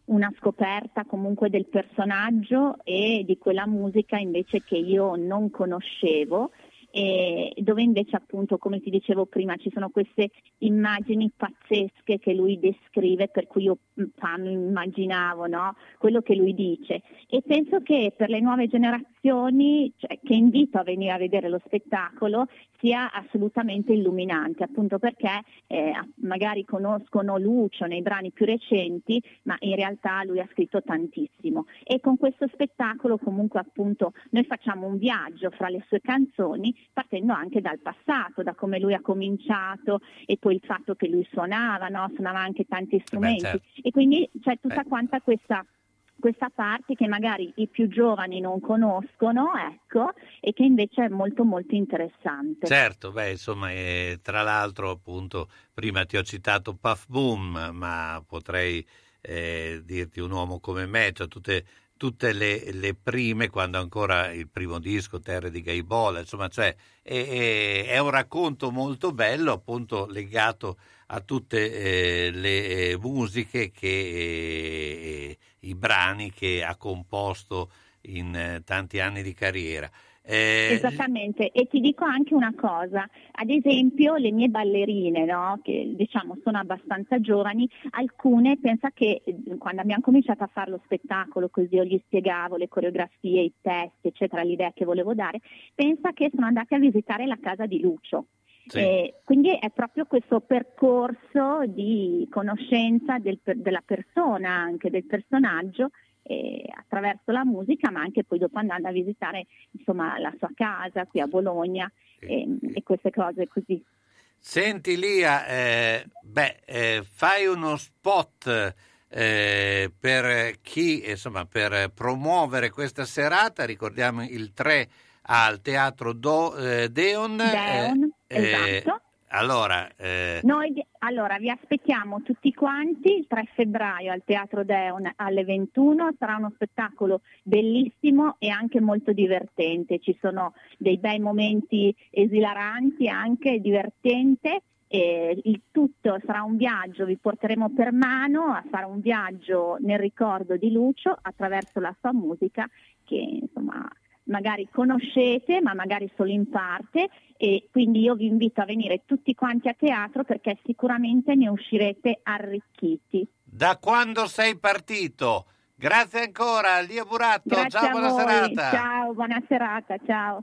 una scoperta comunque del personaggio e di quella musica invece che io non conoscevo. eh, dove invece, appunto, come ti dicevo prima, ci sono queste immagini pazzesche che lui descrive, per cui io fan, immaginavo, no? Quello che lui dice, e penso che per le nuove generazioni, cioè, che invito a venire a vedere lo spettacolo, sia assolutamente illuminante, appunto perché eh, magari conoscono Lucio nei brani più recenti, ma in realtà lui ha scritto tantissimo, e con questo spettacolo comunque, appunto, noi facciamo un viaggio fra le sue canzoni, partendo anche dal passato, da come lui ha cominciato, e poi il fatto che lui suonava, no? Suonava anche tanti strumenti. Beh, certo. E quindi c'è tutta Beh. quanta questa questa parte che magari i più giovani non conoscono, ecco, e che invece è molto molto interessante. Certo, beh, insomma, eh, tra l'altro, appunto, prima ti ho citato Puff Boom, ma potrei eh, dirti Un uomo come me, cioè tutte, tutte le, le prime, quando ancora il primo disco, Terre di Gaibola, insomma, cioè è, è un racconto molto bello, appunto, legato a tutte eh, le musiche che... Eh, i brani che ha composto in eh, tanti anni di carriera. Eh... Esattamente, e ti dico anche una cosa, ad esempio le mie ballerine, no? Che diciamo sono abbastanza giovani, alcune, pensa che quando abbiamo cominciato a fare lo spettacolo, così io gli spiegavo le coreografie, i test, eccetera, l'idea che volevo dare, pensa che sono andate a visitare la casa di Lucio. Sì. Eh, quindi è proprio questo percorso di conoscenza del, della persona, anche del personaggio, eh, attraverso la musica, ma anche poi dopo andando a visitare, insomma, la sua casa qui a Bologna, eh, sì. E queste cose così. Senti Lia, eh, beh, eh, fai uno spot eh, per chi, insomma, per promuovere questa serata, ricordiamo il tre al Teatro Do, eh, Deon. Deon. Eh, esatto. Allora, eh... Noi, allora vi aspettiamo tutti quanti il tre febbraio al Teatro Deon alle ventuno, sarà uno spettacolo bellissimo e anche molto divertente, ci sono dei bei momenti esilaranti, anche divertente, e il tutto sarà un viaggio, vi porteremo per mano a fare un viaggio nel ricordo di Lucio attraverso la sua musica, che insomma magari conoscete, ma magari solo in parte, e quindi io vi invito a venire tutti quanti a teatro, perché sicuramente ne uscirete arricchiti. Da quando sei partito? Grazie ancora, Lia Buratto. Grazie, ciao, buona voi. serata. Ciao, buona serata, ciao.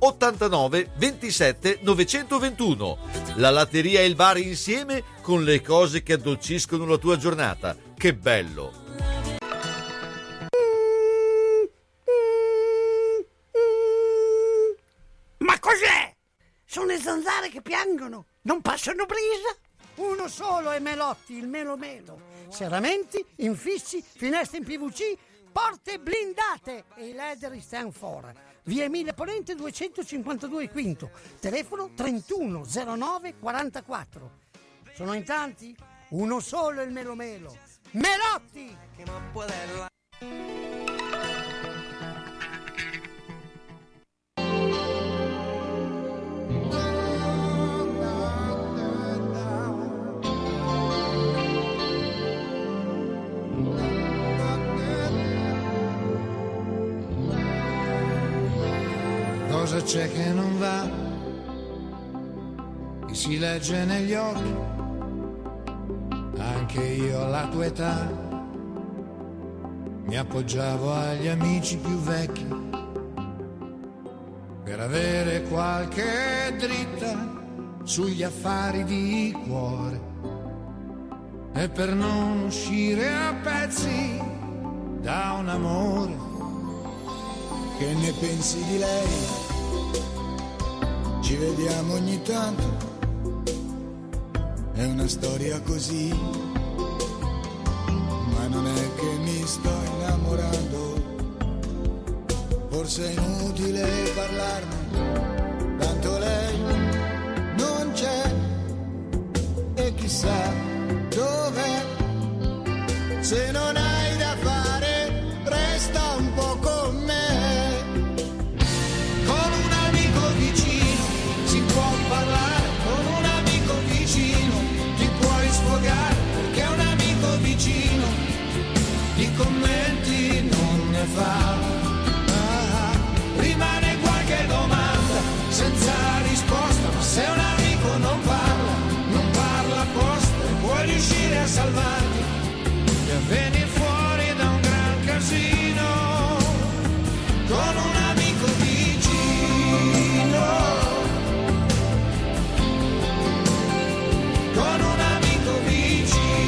ottantanove ventisette novecentoventuno. La latteria e il bar insieme, con le cose che addolciscono la tua giornata. Che bello! Ma cos'è? Sono le zanzare che piangono, non passano brisa. Uno solo è Melotti, il Melo Melo. Serramenti, infissi, finestre in P V C, porte blindate e i leder stand for. Via Emilia Ponente duecentocinquantadue Quinto, telefono trentuno zero nove quarantaquattro. Sono in tanti? Uno solo è il Melo Melo. Melotti! c'è che non va, chi si legge negli occhi, anche io alla tua età, mi appoggiavo agli amici più vecchi, per avere qualche dritta sugli affari di cuore, e per non uscire a pezzi da un amore. Che ne pensi di lei? Ci vediamo ogni tanto, è una storia così, ma non è che mi sto innamorando. Forse è inutile parlarne, tanto lei non c'è e chissà dov'è. Se non hai da fare, resta un po' con me. Di commenti non ne fa, ah, rimane qualche domanda senza risposta, ma se un amico non parla, non parla apposta, e puoi riuscire a salvarti e a venire fuori da un gran casino con un amico vicino, con un amico vicino.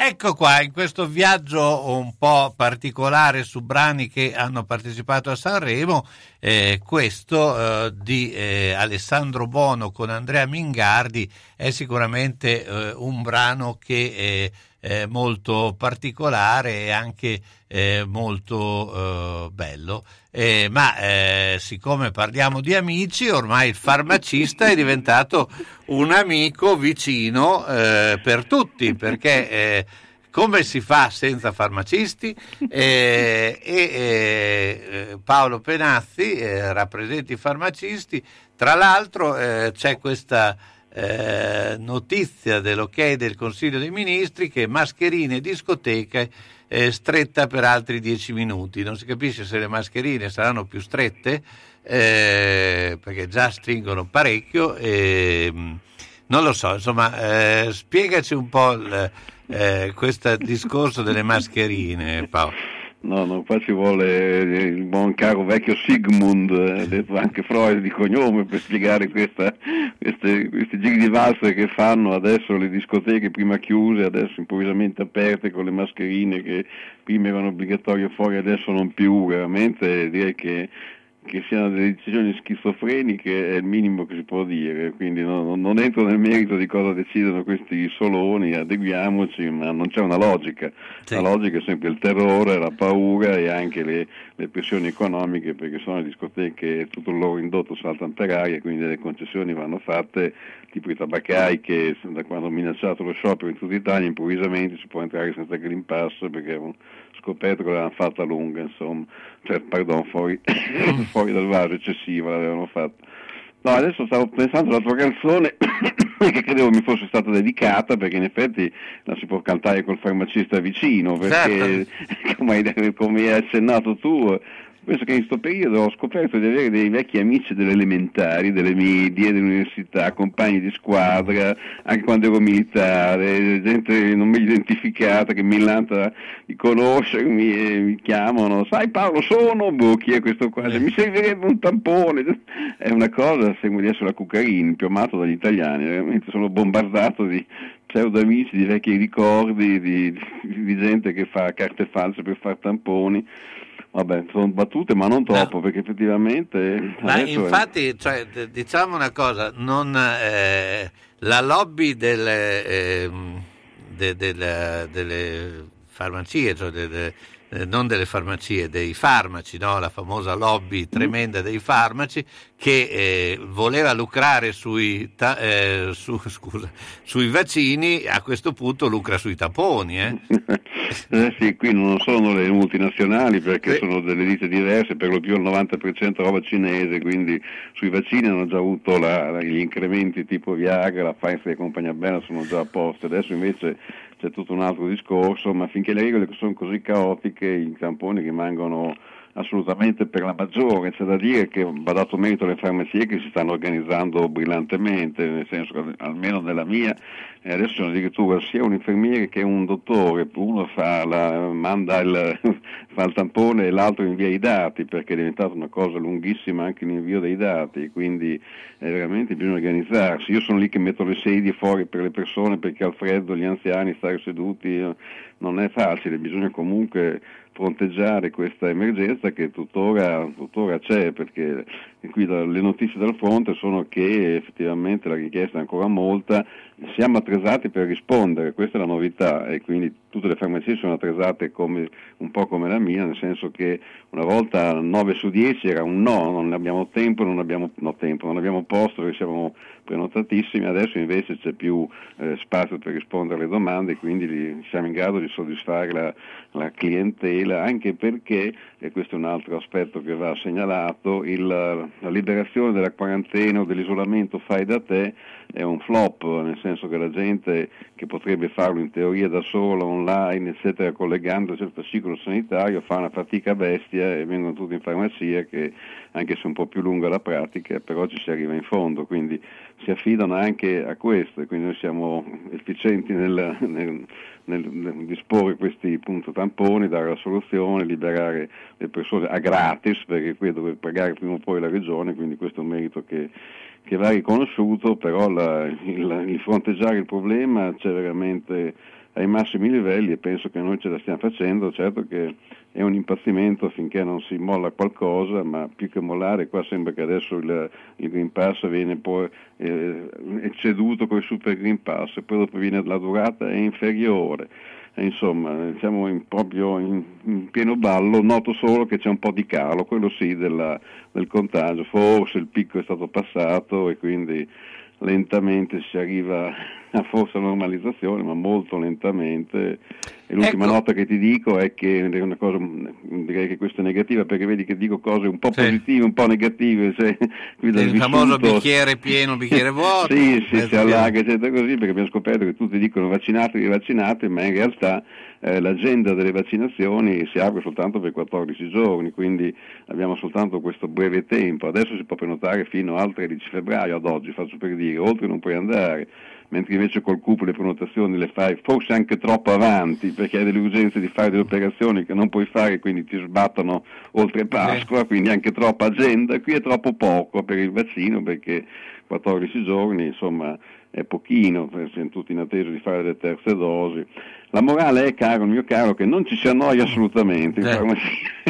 Ecco qua, in questo viaggio un po' particolare su brani che hanno partecipato a Sanremo, eh, questo eh, di eh, Alessandro Bono con Andrea Mingardi è sicuramente eh, un brano che è, è molto particolare e anche eh, molto eh, bello. Eh, ma eh, siccome parliamo di amici, ormai il farmacista è diventato un amico vicino eh, per tutti, perché eh, come si fa senza farmacisti? Eh, eh, eh, Paolo Penazzi eh, rappresenta i farmacisti. Tra l'altro eh, c'è questa eh, notizia dell'ok del Consiglio dei Ministri che mascherine e discoteche Eh, stretta per altri dieci minuti. Non si capisce se le mascherine saranno più strette eh, perché già stringono parecchio e, non lo so, insomma eh, spiegaci un po' il, eh, questo discorso delle mascherine, Paolo. No, no, qua ci vuole il buon caro vecchio Sigmund, detto anche Freud di cognome, per spiegare questa, queste, questi giri di valzer che fanno adesso le discoteche, prima chiuse, adesso improvvisamente aperte con le mascherine che prima erano obbligatorie fuori, adesso non più. Veramente direi che che siano delle decisioni schizofreniche è il minimo che si può dire, quindi no, non entro nel merito di cosa decidono questi soloni, adeguiamoci, ma non c'è una logica. Sì. La logica è sempre il terrore, la paura e anche le, le pressioni economiche, perché sono le discoteche, tutto il loro indotto saltano per aria, quindi le concessioni vanno fatte, tipo i tabaccai che da quando hanno minacciato lo sciopero in tutta Italia improvvisamente si può entrare senza Green Pass perché un scoperto che l'avevano fatta lunga, insomma, cioè, pardon, fuori, fuori dal vaso, eccessiva l'avevano fatta. No, adesso stavo pensando alla tua canzone che credevo mi fosse stata dedicata, perché in effetti la si può cantare col farmacista vicino, perché certo. come, come hai accennato tu, penso che in questo periodo ho scoperto di avere dei vecchi amici delle elementari, delle medie, dell'università, compagni di squadra, anche quando ero militare, gente non meglio identificata che millanta di conoscermi e mi chiamano, sai Paolo sono, boh, chi è questo qua, mi servirebbe un tampone, è una cosa, sembra di essere la Cuccarini, più amato dagli italiani, veramente sono bombardato di pseudo amici, di vecchi ricordi, di, di gente che fa carte false per far tamponi. Vabbè, sono battute ma non troppo, no. Perché effettivamente... Ma infatti, è... cioè, diciamo una cosa, non, eh, la lobby delle, eh, de, de, de, delle farmacie, cioè de, de, eh, non delle farmacie, dei farmaci, no? La famosa lobby tremenda dei farmaci che eh, voleva lucrare sui, ta- eh, su, scusa, sui vaccini, a questo punto lucra sui tamponi, eh? Eh sì, qui non sono le multinazionali perché sì. Sono delle ditte diverse, per lo più il novanta per cento roba cinese, quindi sui vaccini hanno già avuto la, gli incrementi tipo Viagra, la Pfizer e compagnia bella sono già a posto, adesso invece c'è tutto un altro discorso, ma finché le regole sono così caotiche i tamponi rimangono assolutamente per la maggiore. C'è da dire che va dato merito alle farmacie che si stanno organizzando brillantemente, nel senso che almeno nella mia adesso sono addirittura sia un infermiere che un dottore, uno fa la, manda il, fa il tampone e l'altro invia i dati, perché è diventata una cosa lunghissima anche l'invio dei dati, quindi eh, veramente bisogna organizzarsi. Io sono lì che metto le sedie fuori per le persone, perché al freddo gli anziani stare seduti non è facile, bisogna comunque fronteggiare questa emergenza che tuttora, tuttora c'è, perché qui da, le notizie dal fronte sono che effettivamente la richiesta è ancora molta, siamo attrezzati per rispondere, questa è la novità, e quindi tutte le farmacie sono attrezzate come, un po' come la mia, nel senso che una volta nove su dieci era un no, non abbiamo tempo, non abbiamo no, tempo, non abbiamo posto perché siamo prenotatissimi, adesso invece c'è più eh, spazio per rispondere alle domande, quindi li, siamo in grado di soddisfare la, la clientela, anche perché, e questo è un altro aspetto che va segnalato, il, la liberazione della quarantena o dell'isolamento fai da te è un flop, nel senso che la gente che potrebbe farlo in teoria da sola, online, eccetera, collegandosi al fascicolo sanitario, fa una fatica bestia e vengono tutti in farmacia, che anche se un po' più lunga la pratica, però ci si arriva in fondo, quindi si affidano anche a questo, e quindi noi siamo efficienti nel, nel, nel, nel disporre questi punto tamponi, dare la soluzione, liberare le persone a gratis, perché qui dove pagare prima o poi la regione, quindi questo è un merito che che va riconosciuto, però la, il, il fronteggiare il problema c'è veramente ai massimi livelli, e penso che noi ce la stiamo facendo. Certo che è un impazzimento finché non si molla qualcosa, ma più che mollare, qua sembra che adesso il, il Green Pass viene poi eh, ecceduto con il Super Green Pass, e poi dopo viene la durata è inferiore. Insomma, siamo in proprio in, in pieno ballo, noto solo che c'è un po' di calo, quello sì, della, del contagio, forse il picco è stato passato e quindi lentamente si arriva a forse normalizzazione, ma molto lentamente. E l'ultima ecco. nota che ti dico è che è una cosa, direi che questa è negativa, perché vedi che dico cose un po' sì. positive, un po' negative, cioè, qui dal il vissuto, famoso bicchiere pieno, bicchiere vuoto. sì, sì, si allarga, eccetera, così, perché abbiamo scoperto che tutti dicono vaccinatevi, vaccinate, ma in realtà eh, l'agenda delle vaccinazioni si apre soltanto per quattordici giorni, quindi abbiamo soltanto questo breve tempo. Adesso si può prenotare fino al tredici febbraio, ad oggi, faccio per dire, oltre non puoi andare, mentre invece col cupo le prenotazioni le fai forse anche troppo avanti, perché hai delle urgenze di fare delle operazioni che non puoi fare, quindi ti sbattono oltre Pasqua, quindi anche troppa agenda. Qui è troppo poco per il vaccino, perché quattordici giorni, insomma, è pochino, siamo tutti in attesa di fare le terze dosi. La morale è, caro mio caro, che non ci si annoia assolutamente eh.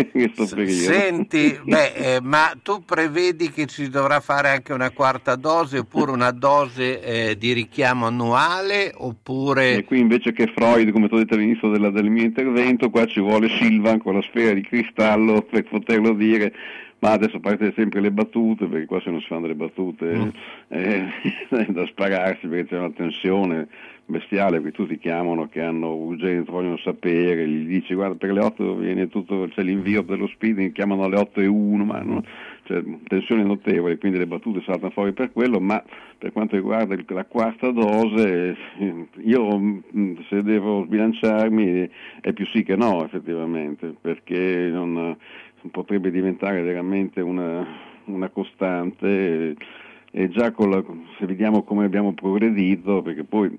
in questo S- periodo. Senti, beh, eh, ma tu prevedi che ci dovrà fare anche una quarta dose, oppure una dose eh, di richiamo annuale, oppure... E qui invece che Freud, come ti ho detto all'inizio della, del mio intervento, qua ci vuole Silvan con la sfera di cristallo per poterlo dire. Ma adesso a parte sempre le battute, perché qua se non si fanno delle battute mm. eh, è da spararsi, perché c'è una tensione bestiale, perché tutti chiamano che hanno urgenza, vogliono sapere, gli dici guarda per le otto viene tutto, c'è l'invio dello speeding, chiamano alle otto e uno, ma no, c'è tensione notevole, quindi le battute saltano fuori per quello. Ma per quanto riguarda il, la quarta dose, io se devo sbilanciarmi è più sì che no, effettivamente, perché non potrebbe diventare veramente una, una costante, e già con la, se vediamo come abbiamo progredito, perché poi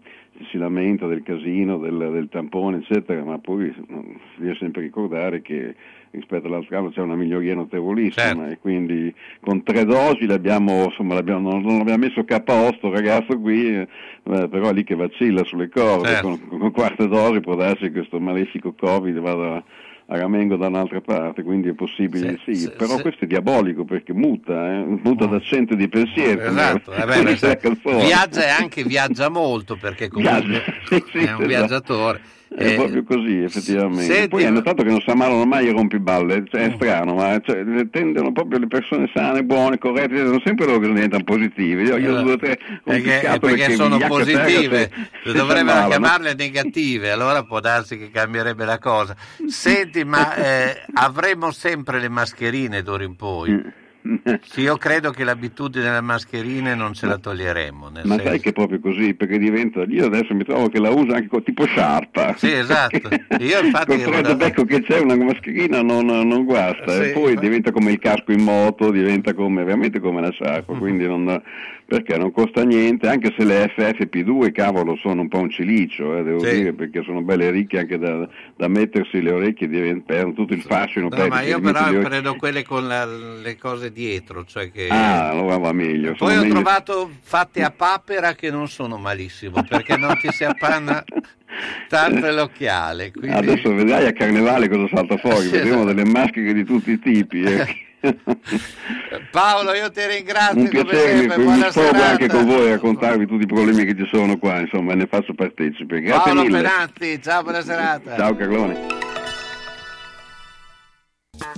si lamenta del casino, del, del tampone, eccetera, ma poi si deve sempre ricordare che rispetto all'altro anno c'è una miglioria notevolissima, certo. E quindi con tre dosi l'abbiamo, insomma, l'abbiamo, non, non abbiamo messo K O sto ragazzo qui, eh, però è lì che vacilla sulle corde, certo. con, con quattro dosi può darsi che questo malefico Covid vada a ramengo da un'altra parte, quindi è possibile, sì, sì, sì però sì. Questo è diabolico, perché muta, eh? muta mm. da cento di pensiero. Esatto, eh beh, esatto. Viaggia e anche viaggia molto, perché comunque sì, sì, è un esatto. viaggiatore. È eh, proprio così, effettivamente. Senti, poi hai notato che non si ammalano mai i rompiballe, cioè, è strano, ma cioè, tendono proprio le persone sane, buone, corrette, sono sempre loro che diventano positive. Io, io due, tre, perché, perché sono positive, se, dovrebbero se chiamarle negative, allora può darsi che cambierebbe la cosa. Senti, ma eh, avremo sempre le mascherine d'ora in poi? Sì, io credo che l'abitudine delle mascherine non ce la toglieremo. Nel ma senso... sai che è proprio così, perché diventa, io adesso mi trovo che la uso anche con, tipo sciarpa. Sì, esatto. Io infatti con tre da... becco che c'è una mascherina non, non guasta, sì, e poi ma... diventa come il casco in moto, diventa come veramente come la sciarpa, mm-hmm. Quindi non, perché non costa niente, anche se le F F P due cavolo sono un po' un cilicio, eh, devo sì. dire, perché sono belle ricche anche da, da mettersi le orecchie, perdono tutto il fascino. No, ma io però prendo quelle con la, le cose dietro, cioè che ah, allora va meglio. Poi ho meglio... trovato fatte a papera che non sono malissimo, perché non ti si appanna tanto l'occhiale. Quindi... adesso vedrai a Carnevale cosa salta fuori, sì, vedremo esatto. delle maschere di tutti i tipi. Eh. Paolo, io ti ringrazio. Un piacere, come mi sto anche con voi a raccontarvi tutti i problemi che ci sono qua, insomma, ne faccio partecipe. Grazie Paolo mille. Penatti, ciao, buona serata. Ciao Carlone.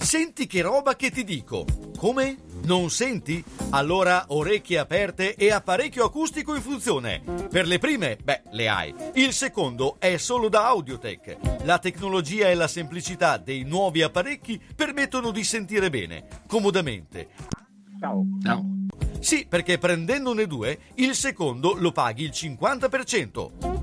Senti che roba che ti dico. Come? Non senti? Allora orecchie aperte e apparecchio acustico in funzione. Per le prime, beh, le hai. Il secondo è solo da Audiotech. La tecnologia e la semplicità dei nuovi apparecchi permettono di sentire bene, comodamente. Ciao. Ciao. Sì, perché prendendone due, il secondo lo paghi il cinquanta per cento.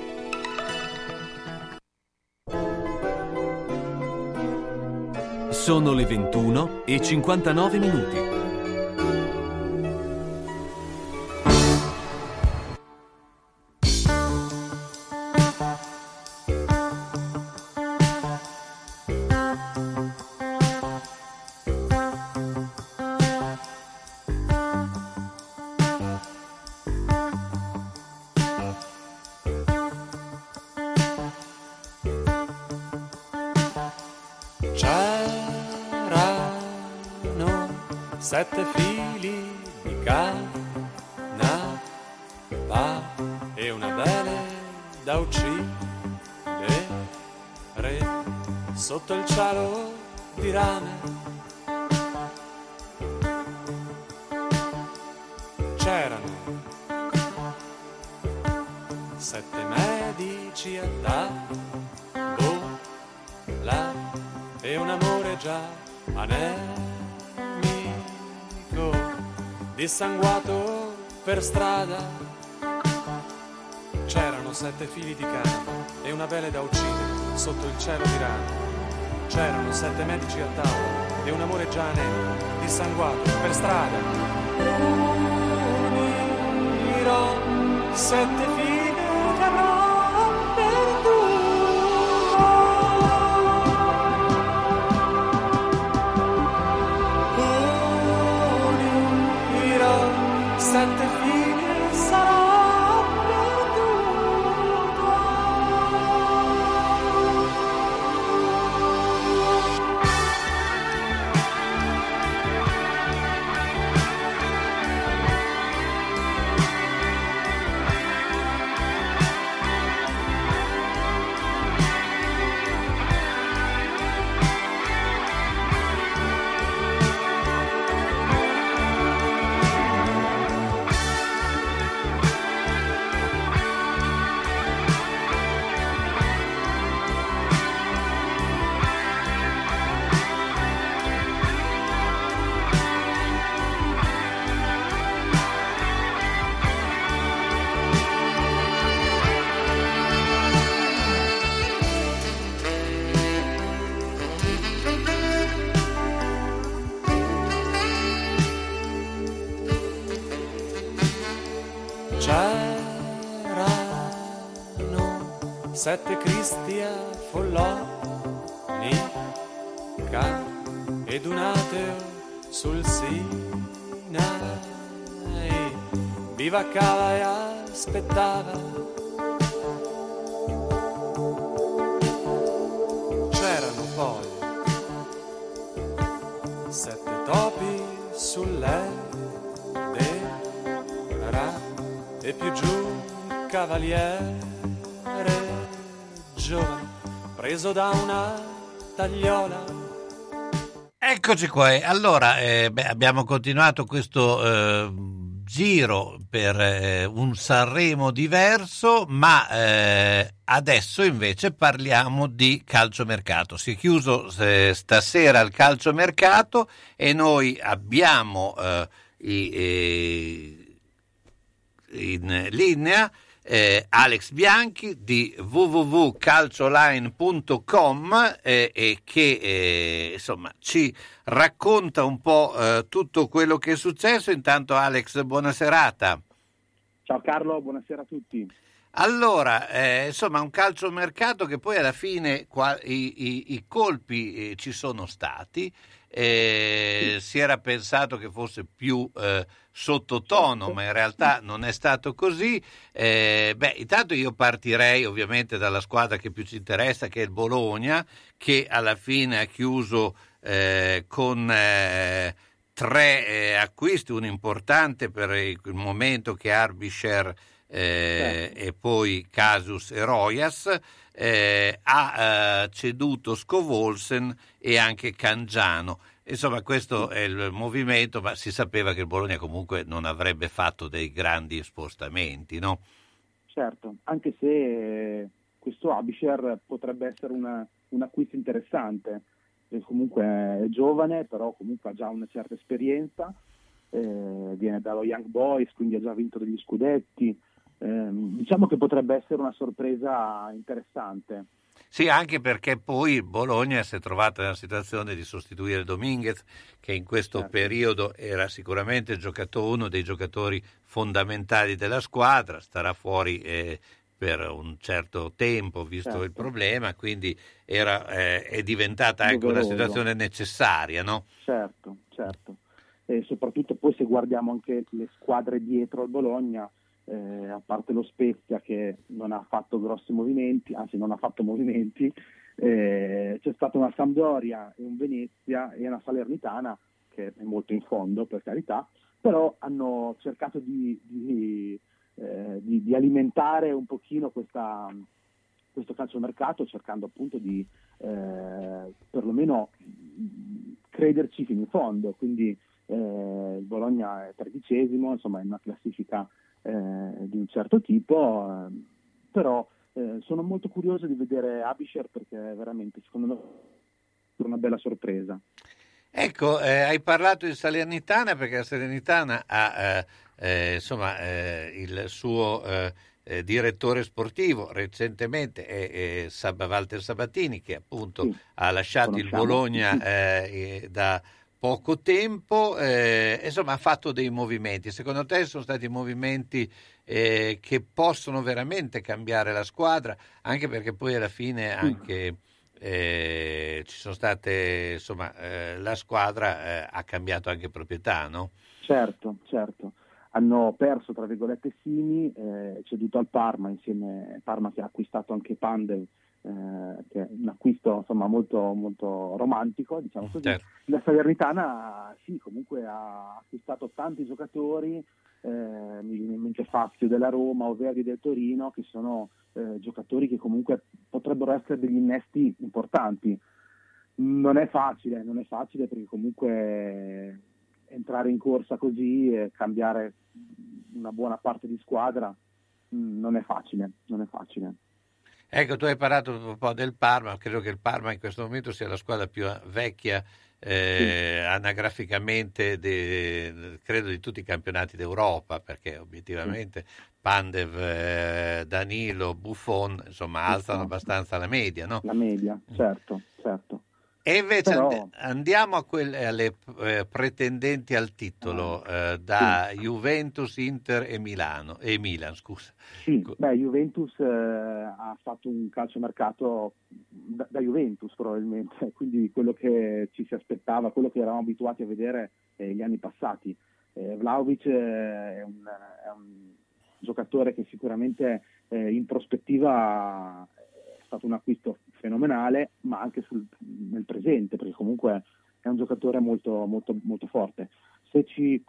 Sono le ventuno e cinquantanove minuti. Sette fili di canapa e una bella da uccidere sotto il cielo di rame. C'erano sette medici a tavola e un amore già anello dissanguato per strada. C'erano sette fili di canapa e una belle da uccidere sotto il cielo di rame. C'erano sette medici a tavola e un amore già anello dissanguato per strada. Unirò sette fili che avrò perduto. Sette figlie sarà perduta. Sette Cristia, Follonica ed un ateo sul Sinai bivaccava e aspettava. C'erano poi sette topi sull'edera e più giù un cavaliere giovane preso da una tagliola. Eccoci qua. Allora eh, beh, abbiamo continuato questo eh, giro per eh, un Sanremo diverso, ma eh, adesso invece parliamo di calciomercato. Si è chiuso eh, stasera il calciomercato e noi abbiamo eh, i, eh, in linea Eh, Alex Bianchi di w w w punto calcioline punto com eh, e che eh, insomma ci racconta un po' eh, tutto quello che è successo. Intanto Alex, buona serata. Ciao Carlo, buonasera a tutti. Allora, eh, insomma un calciomercato che poi alla fine qua, i, i, i colpi eh, ci sono stati. Eh, si era pensato che fosse più eh, sottotono, ma in realtà non è stato così. Eh, beh, intanto io partirei ovviamente dalla squadra che più ci interessa, che è il Bologna, che alla fine ha chiuso eh, con eh, tre eh, acquisti, un importante per il momento che è Arbisher eh, e poi Casus e Rojas. Eh, ha eh, ceduto Scovolsen e anche Cangiano. Insomma, questo è il movimento, ma si sapeva che il Bologna comunque non avrebbe fatto dei grandi spostamenti, no? Certo, anche se eh, questo Abisher potrebbe essere una, un acquisto interessante, e comunque è giovane, però comunque ha già una certa esperienza, eh, viene dallo Young Boys, quindi ha già vinto degli scudetti. Eh, diciamo che potrebbe essere una sorpresa interessante. Sì, anche perché poi Bologna si è trovata nella situazione di sostituire Dominguez, che in questo certo. periodo era sicuramente giocato uno dei giocatori fondamentali della squadra, starà fuori eh, per un certo tempo visto certo. il problema, quindi era, eh, è diventata anche Dovoloso. Una situazione necessaria, no? Certo, certo. E soprattutto poi se guardiamo anche le squadre dietro al Bologna, Eh, a parte lo Spezia che non ha fatto grossi movimenti, anzi non ha fatto movimenti, eh, c'è stata una Sampdoria, un Venezia e una Salernitana che è molto in fondo per carità, però hanno cercato di, di, eh, di, di alimentare un pochino questa, questo calciomercato, cercando appunto di eh, perlomeno crederci fino in fondo, quindi eh, il Bologna è tredicesimo, insomma è una classifica Eh, di un certo tipo, eh, però eh, sono molto curioso di vedere Abisher perché veramente secondo me è una bella sorpresa. Ecco, eh, hai parlato di Salernitana perché la Salernitana ha eh, eh, insomma eh, il suo eh, eh, direttore sportivo recentemente è, è Sab- Walter Sabatini, che appunto sì, ha lasciato conosciamo. il Bologna eh, da poco tempo, eh, insomma ha fatto dei movimenti. Secondo te sono stati movimenti eh, che possono veramente cambiare la squadra, anche perché poi alla fine anche eh, ci sono state, insomma eh, la squadra eh, ha cambiato anche proprietà, no? Certo, certo. Hanno perso tra virgolette Simi, eh, ceduto al Parma, insieme Parma che ha acquistato anche Pandev, Eh, che è un acquisto insomma molto molto romantico, diciamo così. Certo. La Salernitana sì, comunque ha acquistato tanti giocatori, eh, mi viene in mente Fazio della Roma o Verdi del Torino, che sono eh, giocatori che comunque potrebbero essere degli innesti importanti. Non è facile, non è facile perché comunque entrare in corsa così e cambiare una buona parte di squadra mh, non è facile, non è facile. Ecco, tu hai parlato un po' del Parma, credo che il Parma in questo momento sia la squadra più vecchia eh, sì. anagraficamente, de, credo, di tutti i campionati d'Europa, perché obiettivamente sì. Pandev, eh, Danilo, Buffon, insomma, alzano sì. abbastanza la media, no? La media, certo, certo. E invece Però... andiamo a quelle, alle eh, pretendenti al titolo eh, da sì. Juventus, Inter e Milano e Milan, scusa. Sì, beh, Juventus eh, ha fatto un calciomercato da, da Juventus probabilmente, quindi quello che ci si aspettava, quello che eravamo abituati a vedere eh, gli anni passati. Eh, Vlahovic eh, è, un, è un giocatore che sicuramente eh, in prospettiva è stato un acquisto fenomenale, ma anche sul, nel presente, perché comunque è un giocatore molto molto molto forte. Se ci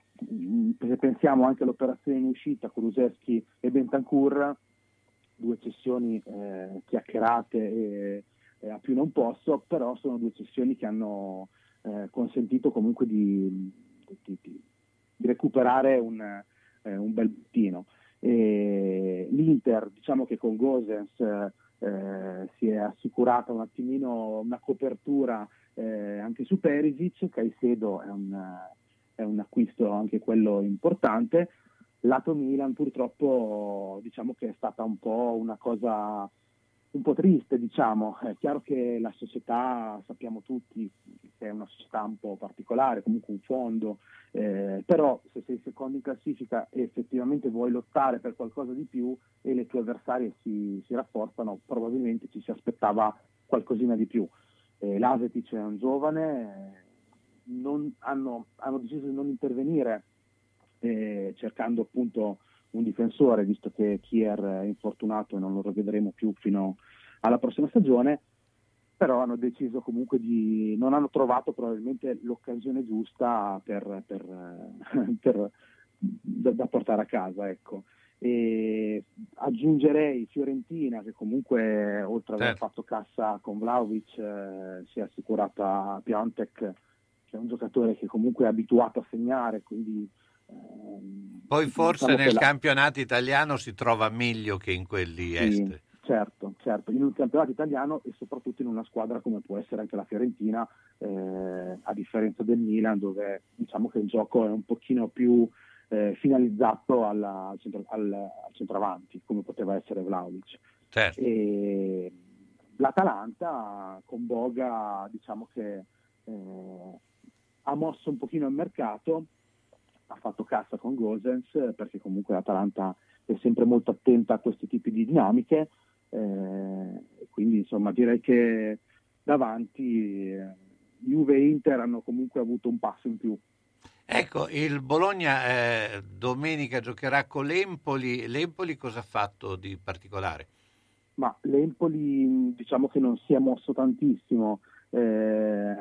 se pensiamo anche all'operazione in uscita con Kulusevski e Bentancur, due cessioni eh, chiacchierate e, e a più non posso, però sono due cessioni che hanno eh, consentito comunque di, di, di recuperare un, eh, un bel bottino. E l'Inter, diciamo che con Gosens eh, Eh, si è assicurata un attimino una copertura eh, anche su Perisic. Caicedo è un, è un acquisto anche quello importante. Lato Milan purtroppo diciamo che è stata un po' una cosa un po' triste, diciamo. È chiaro che la società, sappiamo tutti che è una società un po' particolare, comunque un fondo, eh, però se sei secondo in classifica e effettivamente vuoi lottare per qualcosa di più e le tue avversarie si, si rafforzano, probabilmente ci si aspettava qualcosina di più. Eh, Lasetic è un giovane, non, hanno, hanno deciso di non intervenire eh, cercando appunto un difensore, visto che Kier è infortunato e non lo rivedremo più fino alla prossima stagione, però hanno deciso comunque di... non hanno trovato probabilmente l'occasione giusta per, per, per da portare a casa, ecco. E aggiungerei Fiorentina, che comunque oltre ad aver fatto cassa con Vlahovic eh, si è assicurata Piontek, che è un giocatore che comunque è abituato a segnare, quindi poi forse diciamo nel la... campionato italiano si trova meglio che in quelli sì, est. Certo, certo, in un campionato italiano e soprattutto in una squadra come può essere anche la Fiorentina, eh, a differenza del Milan, dove diciamo che il gioco è un pochino più eh, finalizzato alla, al, centro, al, al centravanti, come poteva essere Vlahovic. Certo. E l'Atalanta con Boga diciamo che eh, ha mosso un pochino il mercato, ha fatto cassa con Gosens, perché comunque l'Atalanta è sempre molto attenta a questi tipi di dinamiche, eh, quindi insomma direi che davanti eh, Juve e Inter hanno comunque avuto un passo in più. Ecco, il Bologna eh, domenica giocherà con l'Empoli. L'Empoli cosa ha fatto di particolare? Ma l'Empoli diciamo che non si è mosso tantissimo, eh,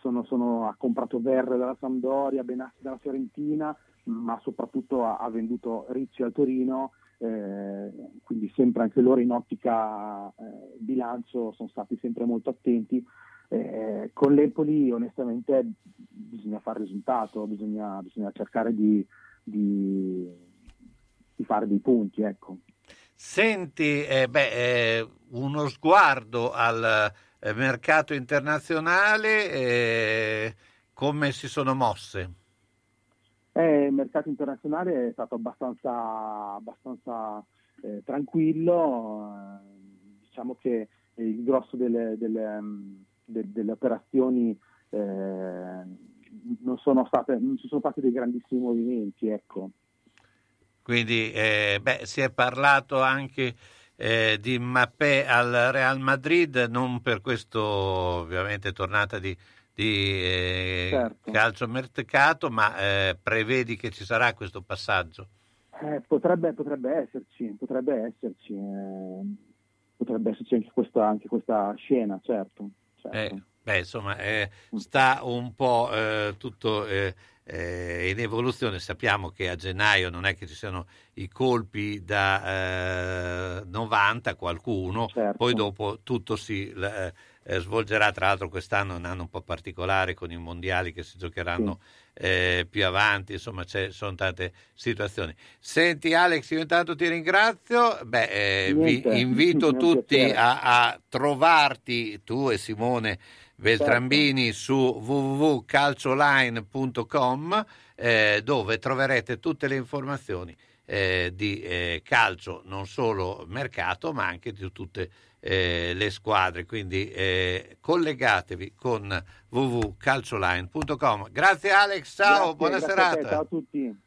Sono, sono, ha comprato Verre dalla Sampdoria, Benassi dalla Fiorentina, ma soprattutto ha, ha venduto Ricci al Torino, eh, quindi sempre anche loro in ottica eh, bilancio sono stati sempre molto attenti. Eh, con l'Empoli onestamente bisogna fare risultato, bisogna, bisogna cercare di, di, di fare dei punti, ecco. Senti, eh, beh, eh, uno sguardo al mercato internazionale, eh, come si sono mosse? Eh, il mercato internazionale è stato abbastanza, abbastanza eh, tranquillo, diciamo che il grosso delle, delle, delle, delle operazioni eh, non sono state, non ci sono stati dei grandissimi movimenti, ecco. Quindi eh, beh, si è parlato anche Eh, di Mbappé al Real Madrid, non per questo ovviamente tornata di, di eh, certo. calciomercato, ma eh, prevedi che ci sarà questo passaggio? Eh, potrebbe, potrebbe esserci, potrebbe esserci, eh, potrebbe esserci anche questa, anche questa scena, certo. certo. Eh, beh, insomma, eh, sta un po' eh, tutto eh, eh, in evoluzione. Sappiamo che a gennaio non è che ci siano i colpi da eh, novanta qualcuno, certo. Poi dopo tutto si eh, svolgerà. Tra l'altro quest'anno è un anno un po' particolare con i mondiali che si giocheranno sì. eh, più avanti, insomma c'è, sono tante situazioni. Senti Alex, io intanto ti ringrazio, beh, eh, vi invito Niente. tutti a, a trovarti, tu e Simone Beltrambini, certo. su w w w punto calcioline punto com eh, dove troverete tutte le informazioni eh, di eh, calcio, non solo mercato ma anche di tutte eh, le squadre, quindi eh, collegatevi con w w w punto calcioline punto com. Grazie Alex, ciao, grazie, buona grazie serata a te, ciao a tutti.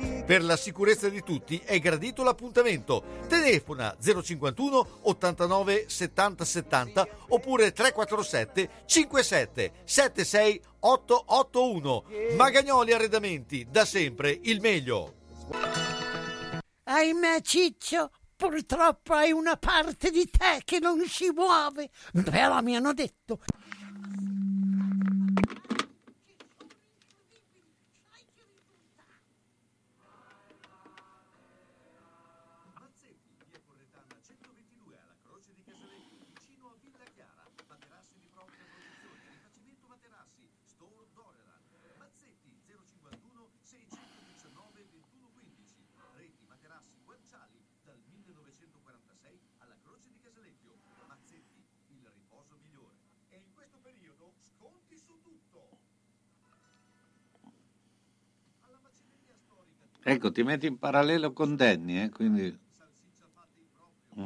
Per la sicurezza di tutti è gradito l'appuntamento. Telefona zero cinquantuno ottantanove settanta settanta oppure tre quattro sette cinque sette sette sei otto otto uno. Magagnoli Arredamenti, da sempre il meglio. Ahimè Ciccio, purtroppo hai una parte di te che non si muove, però mi hanno detto... Ecco, ti metti in parallelo con Danny, eh, quindi... Mm.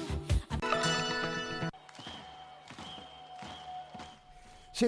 Se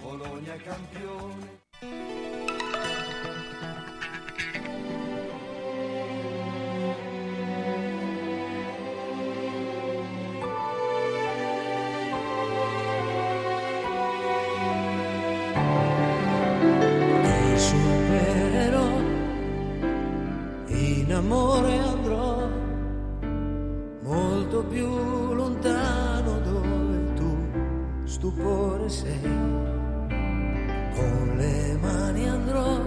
Bologna campione. Ti supererò, in amore andrò molto più lontano dove il tuo stupore sei. Con le mani andrò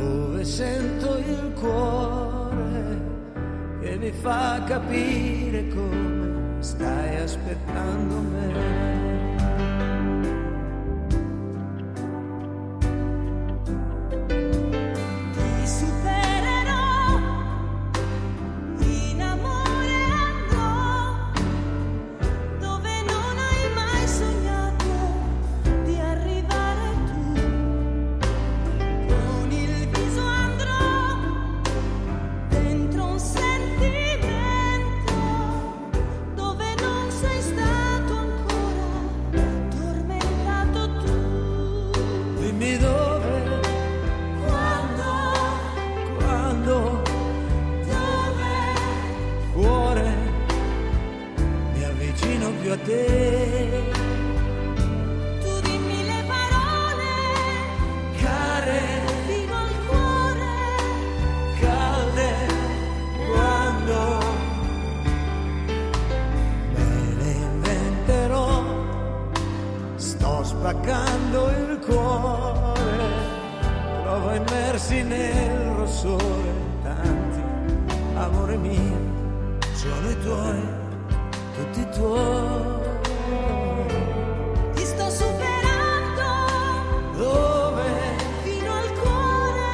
dove sento il cuore che mi fa capire come stai aspettando me. Ti sto superando dove? Fino al cuore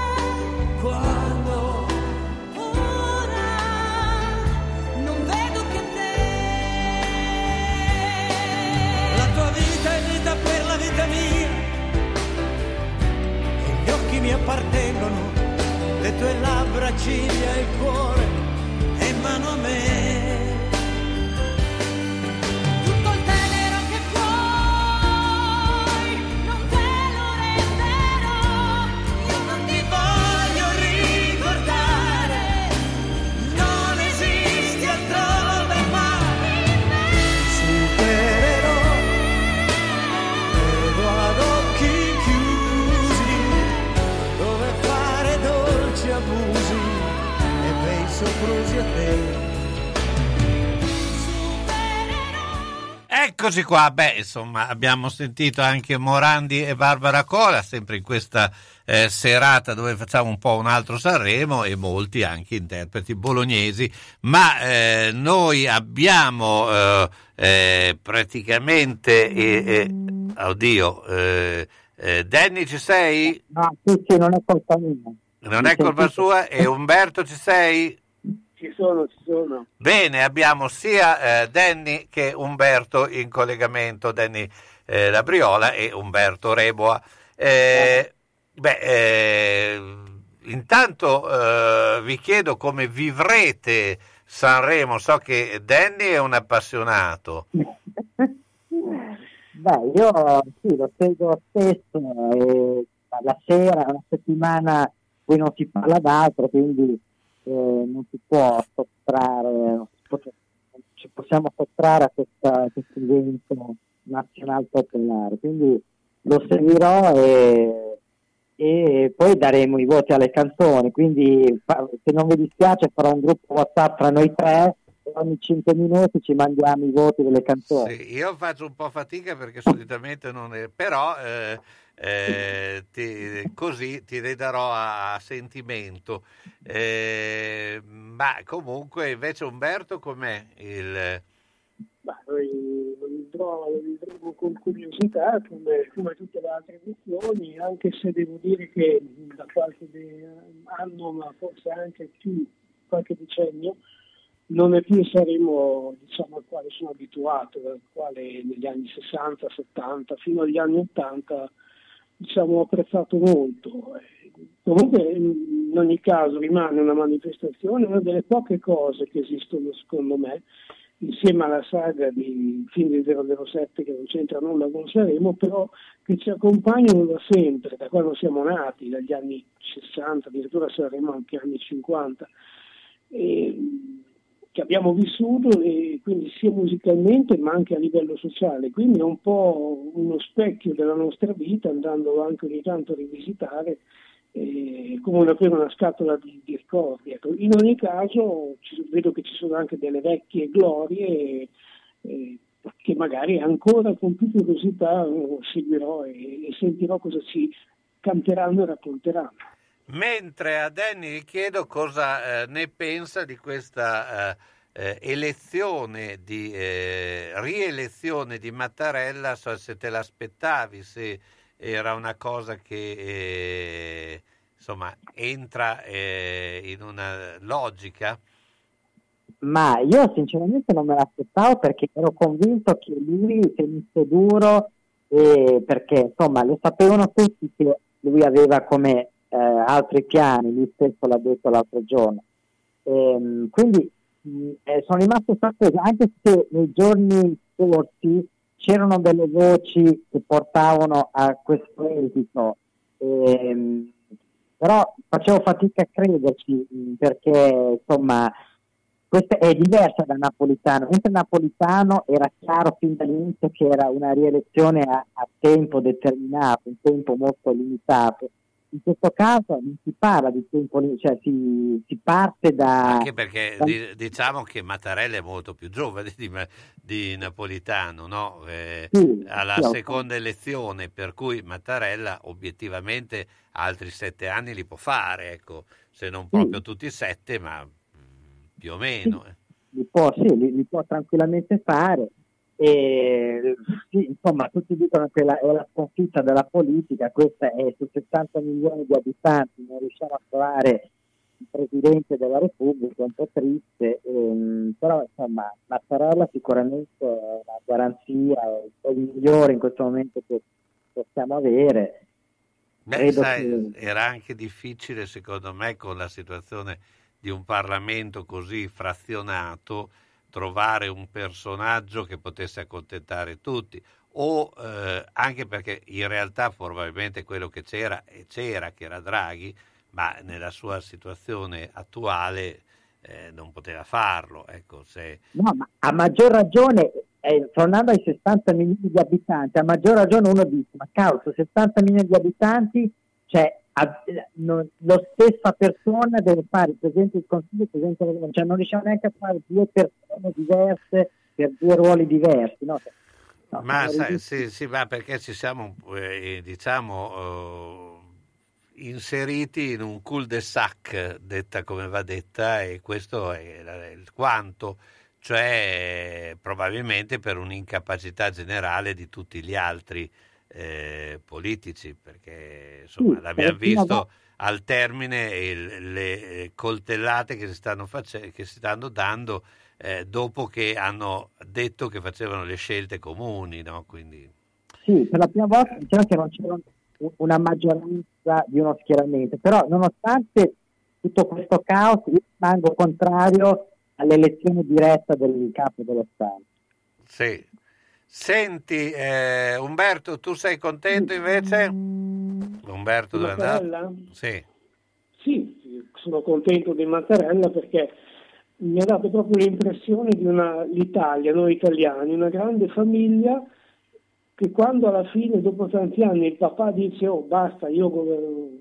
mi appartengono, le tue labbra, ciglia, il cuore è in mano a me. Eccoci qua, beh, insomma, abbiamo sentito anche Morandi e Barbara Cola, sempre in questa eh, serata dove facciamo un po' un altro Sanremo e molti anche interpreti bolognesi, ma eh, noi abbiamo eh, eh, praticamente... Eh, eh, oddio, eh, eh, Danny ci sei? No, sì, sì, non è colpa mia. Non è colpa sua? E Umberto ci sei? Ci sono, ci sono. Bene, abbiamo sia eh, Danny che Umberto in collegamento, Danny eh, Labriola e Umberto Reboa. Eh, beh, eh, intanto eh, vi chiedo come vivrete Sanremo. So che Danny è un appassionato. Beh, io sì, lo seguo spesso, e alla sera, una settimana qui non si parla d'altro, quindi... Eh, non si può sottrarre, ci possiamo sottrarre a questa, a questo evento nazionale popolare, quindi lo seguirò e, e poi daremo i voti alle canzoni, quindi se non vi dispiace farò un gruppo WhatsApp tra noi tre, ogni cinque minuti ci mandiamo i voti delle canzoni. Sì, io faccio un po' fatica perché solitamente non è, però eh, eh, ti, così ti le darò a sentimento, eh, ma comunque invece Umberto com'è il... Bah, noi lo vedremo con curiosità come, come tutte le altre edizioni, anche se devo dire che da qualche anno, ma forse anche più, qualche decennio, non è più saremo, diciamo, al quale sono abituato, al quale negli anni sessanta, settanta, fino agli anni ottanta, diciamo, ho apprezzato molto. Comunque, in ogni caso, rimane una manifestazione, una delle poche cose che esistono, secondo me, insieme alla saga di film di zero zero sette che non c'entra nulla con Sanremo, però che ci accompagnano da sempre, da quando siamo nati, dagli anni sessanta, addirittura saremo anche anni cinquanta. E... che abbiamo vissuto, e quindi sia musicalmente ma anche a livello sociale, quindi è un po' uno specchio della nostra vita, andando anche ogni tanto a rivisitare eh, come una prima una scatola di, di ricordi. In ogni caso ci, vedo che ci sono anche delle vecchie glorie eh, che magari ancora con più curiosità seguirò e, e sentirò cosa ci canteranno e racconteranno. Mentre a Danny gli chiedo cosa eh, ne pensa di questa eh, elezione, di eh, rielezione di Mattarella, so se te l'aspettavi, se era una cosa che eh, insomma entra eh, in una logica. Ma io sinceramente non me l'aspettavo, perché ero convinto che lui tenisse duro, eh, perché insomma lo sapevano tutti che lui aveva come Eh, altri piani, lui stesso l'ha detto l'altro giorno, ehm, quindi mh, eh, sono rimasto sorpreso, anche se nei giorni scorsi c'erano delle voci che portavano a questo esito, ehm, però facevo fatica a crederci, mh, perché insomma questa è diversa da Napolitano. Mentre Napolitano era chiaro fin dall'inizio che era una rielezione a, a tempo determinato, un tempo molto limitato, in questo caso non si parla di tempo, cioè si, si parte da... Anche perché da... diciamo che Mattarella è molto più giovane di, di Napolitano, no? Eh, sì, alla sì, seconda sì. elezione, per cui Mattarella obiettivamente altri sette anni li può fare, ecco, se non proprio sì. tutti e sette, ma più o meno. Sì, eh. li, può, sì, li, li può tranquillamente fare. E, sì, insomma, tutti dicono che la, è la sconfitta della politica, questa è, su sessanta milioni di abitanti non riusciamo a trovare il Presidente della Repubblica, è un po' triste, ehm, però insomma Mattarella sicuramente è una garanzia, è il migliore in questo momento che possiamo avere. Beh, sai, che... era anche difficile, secondo me, con la situazione di un Parlamento così frazionato, trovare un personaggio che potesse accontentare tutti, o eh, anche perché in realtà probabilmente quello che c'era e c'era, che era Draghi, ma nella sua situazione attuale eh, non poteva farlo, ecco. Se... no, ma a maggior ragione eh, tornando ai sessanta milioni di abitanti, a maggior ragione uno dice, ma cavolo, sessanta milioni di abitanti, cioè a, non, lo stessa persona deve fare il presidente del consiglio, il presidente del governo, cioè non riusciamo neanche a fare due persone diverse per due ruoli diversi, no? No, ma sai, sì, sì, ma perché ci siamo eh, diciamo eh, inseriti in un cul-de-sac, detta come va detta, e questo è il quanto, cioè probabilmente per un'incapacità generale di tutti gli altri eh, politici, perché insomma sì, l'abbiamo visto da... al termine il, le coltellate che si stanno face- che si stanno dando Eh, dopo che hanno detto che facevano le scelte comuni, no? Quindi... sì, per la prima volta diciamo che non c'era una maggioranza di uno schieramento, però nonostante tutto questo caos io rimango contrario all'elezione diretta del capo dello Stato. Sì. Senti eh, Umberto, tu sei contento invece? Mm. Umberto dove andare? Sì. Sì, sono contento di Mattarella perché mi ha dato proprio l'impressione di una, l'Italia, noi italiani, una grande famiglia che quando alla fine, dopo tanti anni, il papà dice oh basta, io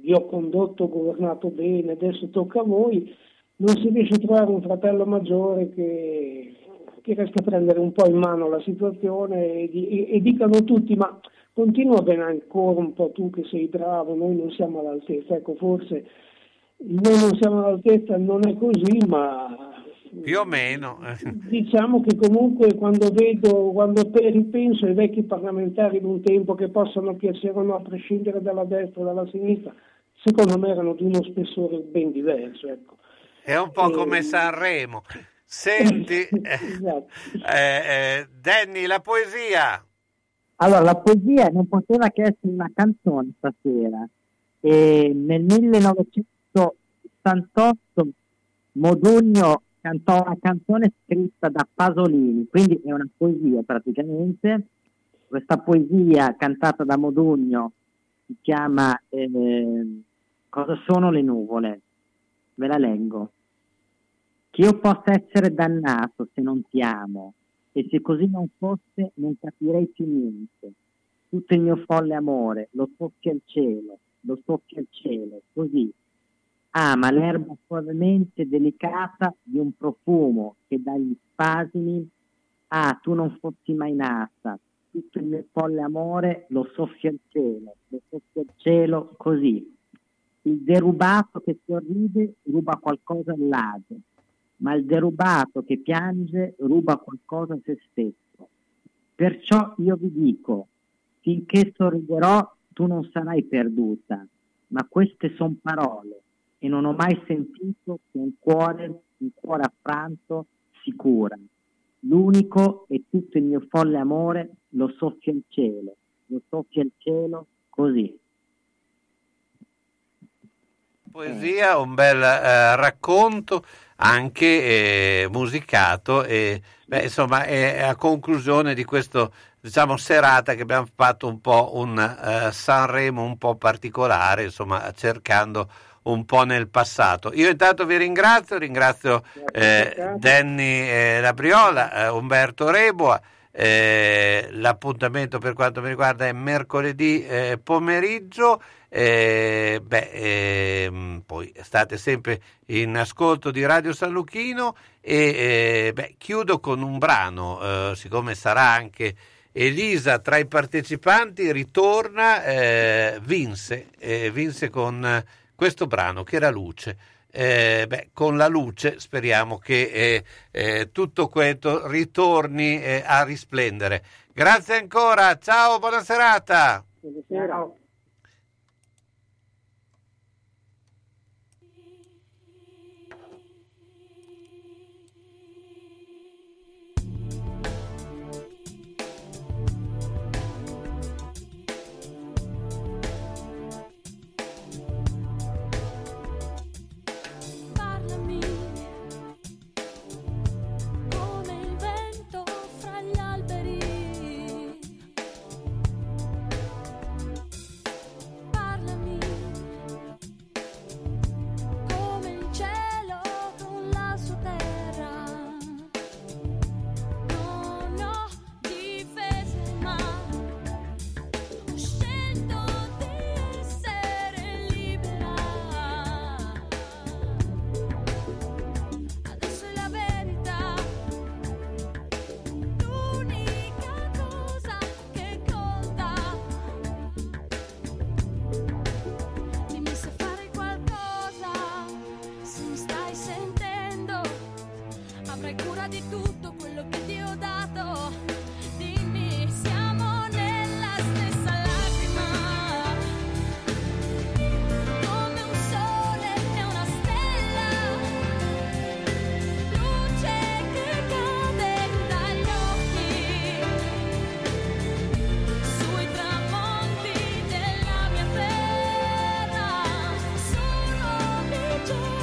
vi ho condotto, ho governato bene, adesso tocca a voi, non si riesce a trovare un fratello maggiore che, che riesca a prendere un po' in mano la situazione e, e, e dicano tutti ma continua bene ancora un po' tu che sei bravo, noi non siamo all'altezza, ecco forse noi non siamo all'altezza, non è così ma... più o meno diciamo che comunque quando vedo, quando ripenso ai vecchi parlamentari di un tempo che possono piacevano a prescindere dalla destra o dalla sinistra, secondo me erano di uno spessore ben diverso, ecco. È un po' e... come Sanremo. Senti esatto. eh, eh, Danny, la poesia, allora la poesia non poteva che essere una canzone stasera e nel millenovecentosessantotto Modugno cantò una canzone scritta da Pasolini, quindi è una poesia praticamente. Questa poesia cantata da Modugno si chiama eh, Cosa sono le nuvole? Ve la leggo. Che io possa essere dannato se non ti amo, e se così non fosse non capirei più niente. Tutto il mio folle amore lo soffia il cielo, lo soffia il cielo, così. Ama l'erba suavemente delicata di un profumo che dagli spasimi, ah tu non fossi mai nata, tutto il mio folle amore lo soffia il cielo, lo soffia il cielo così. Il derubato che sorride ruba qualcosa all'ago, ma il derubato che piange ruba qualcosa a se stesso. Perciò io vi dico, finché sorriderò tu non sarai perduta, ma queste son parole. E non ho mai sentito che un cuore, un cuore affranto si cura. L'unico e tutto il mio folle amore lo soffia il cielo, lo soffia il cielo così. Poesia, un bel eh, racconto anche eh, musicato e beh, insomma è a conclusione di questo diciamo serata che abbiamo fatto un po' un eh, Sanremo un po' particolare, insomma cercando un po' nel passato. Io intanto vi ringrazio, ringrazio eh, Danny eh, Labriola, eh, Umberto Reboa, eh, l'appuntamento per quanto mi riguarda è mercoledì eh, pomeriggio, eh, beh, eh, poi state sempre in ascolto di Radio San Luchino e eh, beh, chiudo con un brano, eh, siccome sarà anche Elisa tra i partecipanti, ritorna, eh, vinse, eh, vinse con... questo brano che è La Luce, eh, beh, con la luce speriamo che eh, eh, tutto questo ritorni eh, a risplendere. Grazie ancora, ciao, buona serata. Buonasera. avrai cura di tutto quello che ti ho dato. Dimmi, siamo nella stessa lacrima, come un sole e una stella, luce che cade dagli occhi, sui tramonti della mia terra, sono vicino.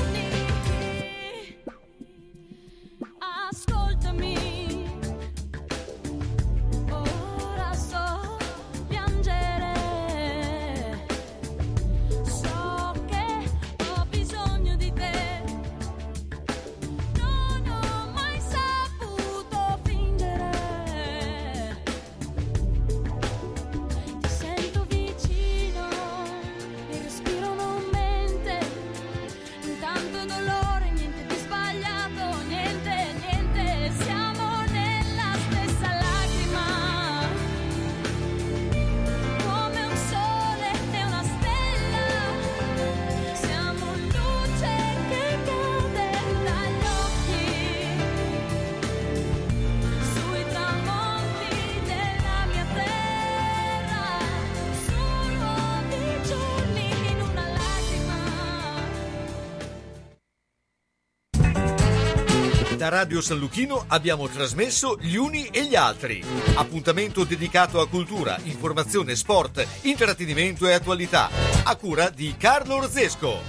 Da Radio San Luchino abbiamo trasmesso Gli Uni e gli Altri. Appuntamento dedicato a cultura, informazione, sport, intrattenimento e attualità. A cura di Carlo Orzesco.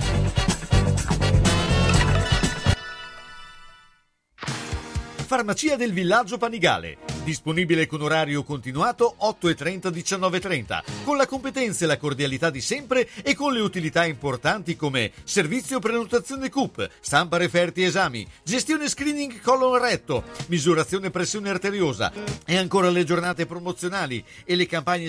Farmacia del Villaggio Panigale. Disponibile con orario continuato otto e trenta diciannove e trenta, con la competenza e la cordialità di sempre e con le utilità importanti come servizio prenotazione C U P, stampa referti esami, gestione screening colon retto, misurazione pressione arteriosa e ancora le giornate promozionali e le campagne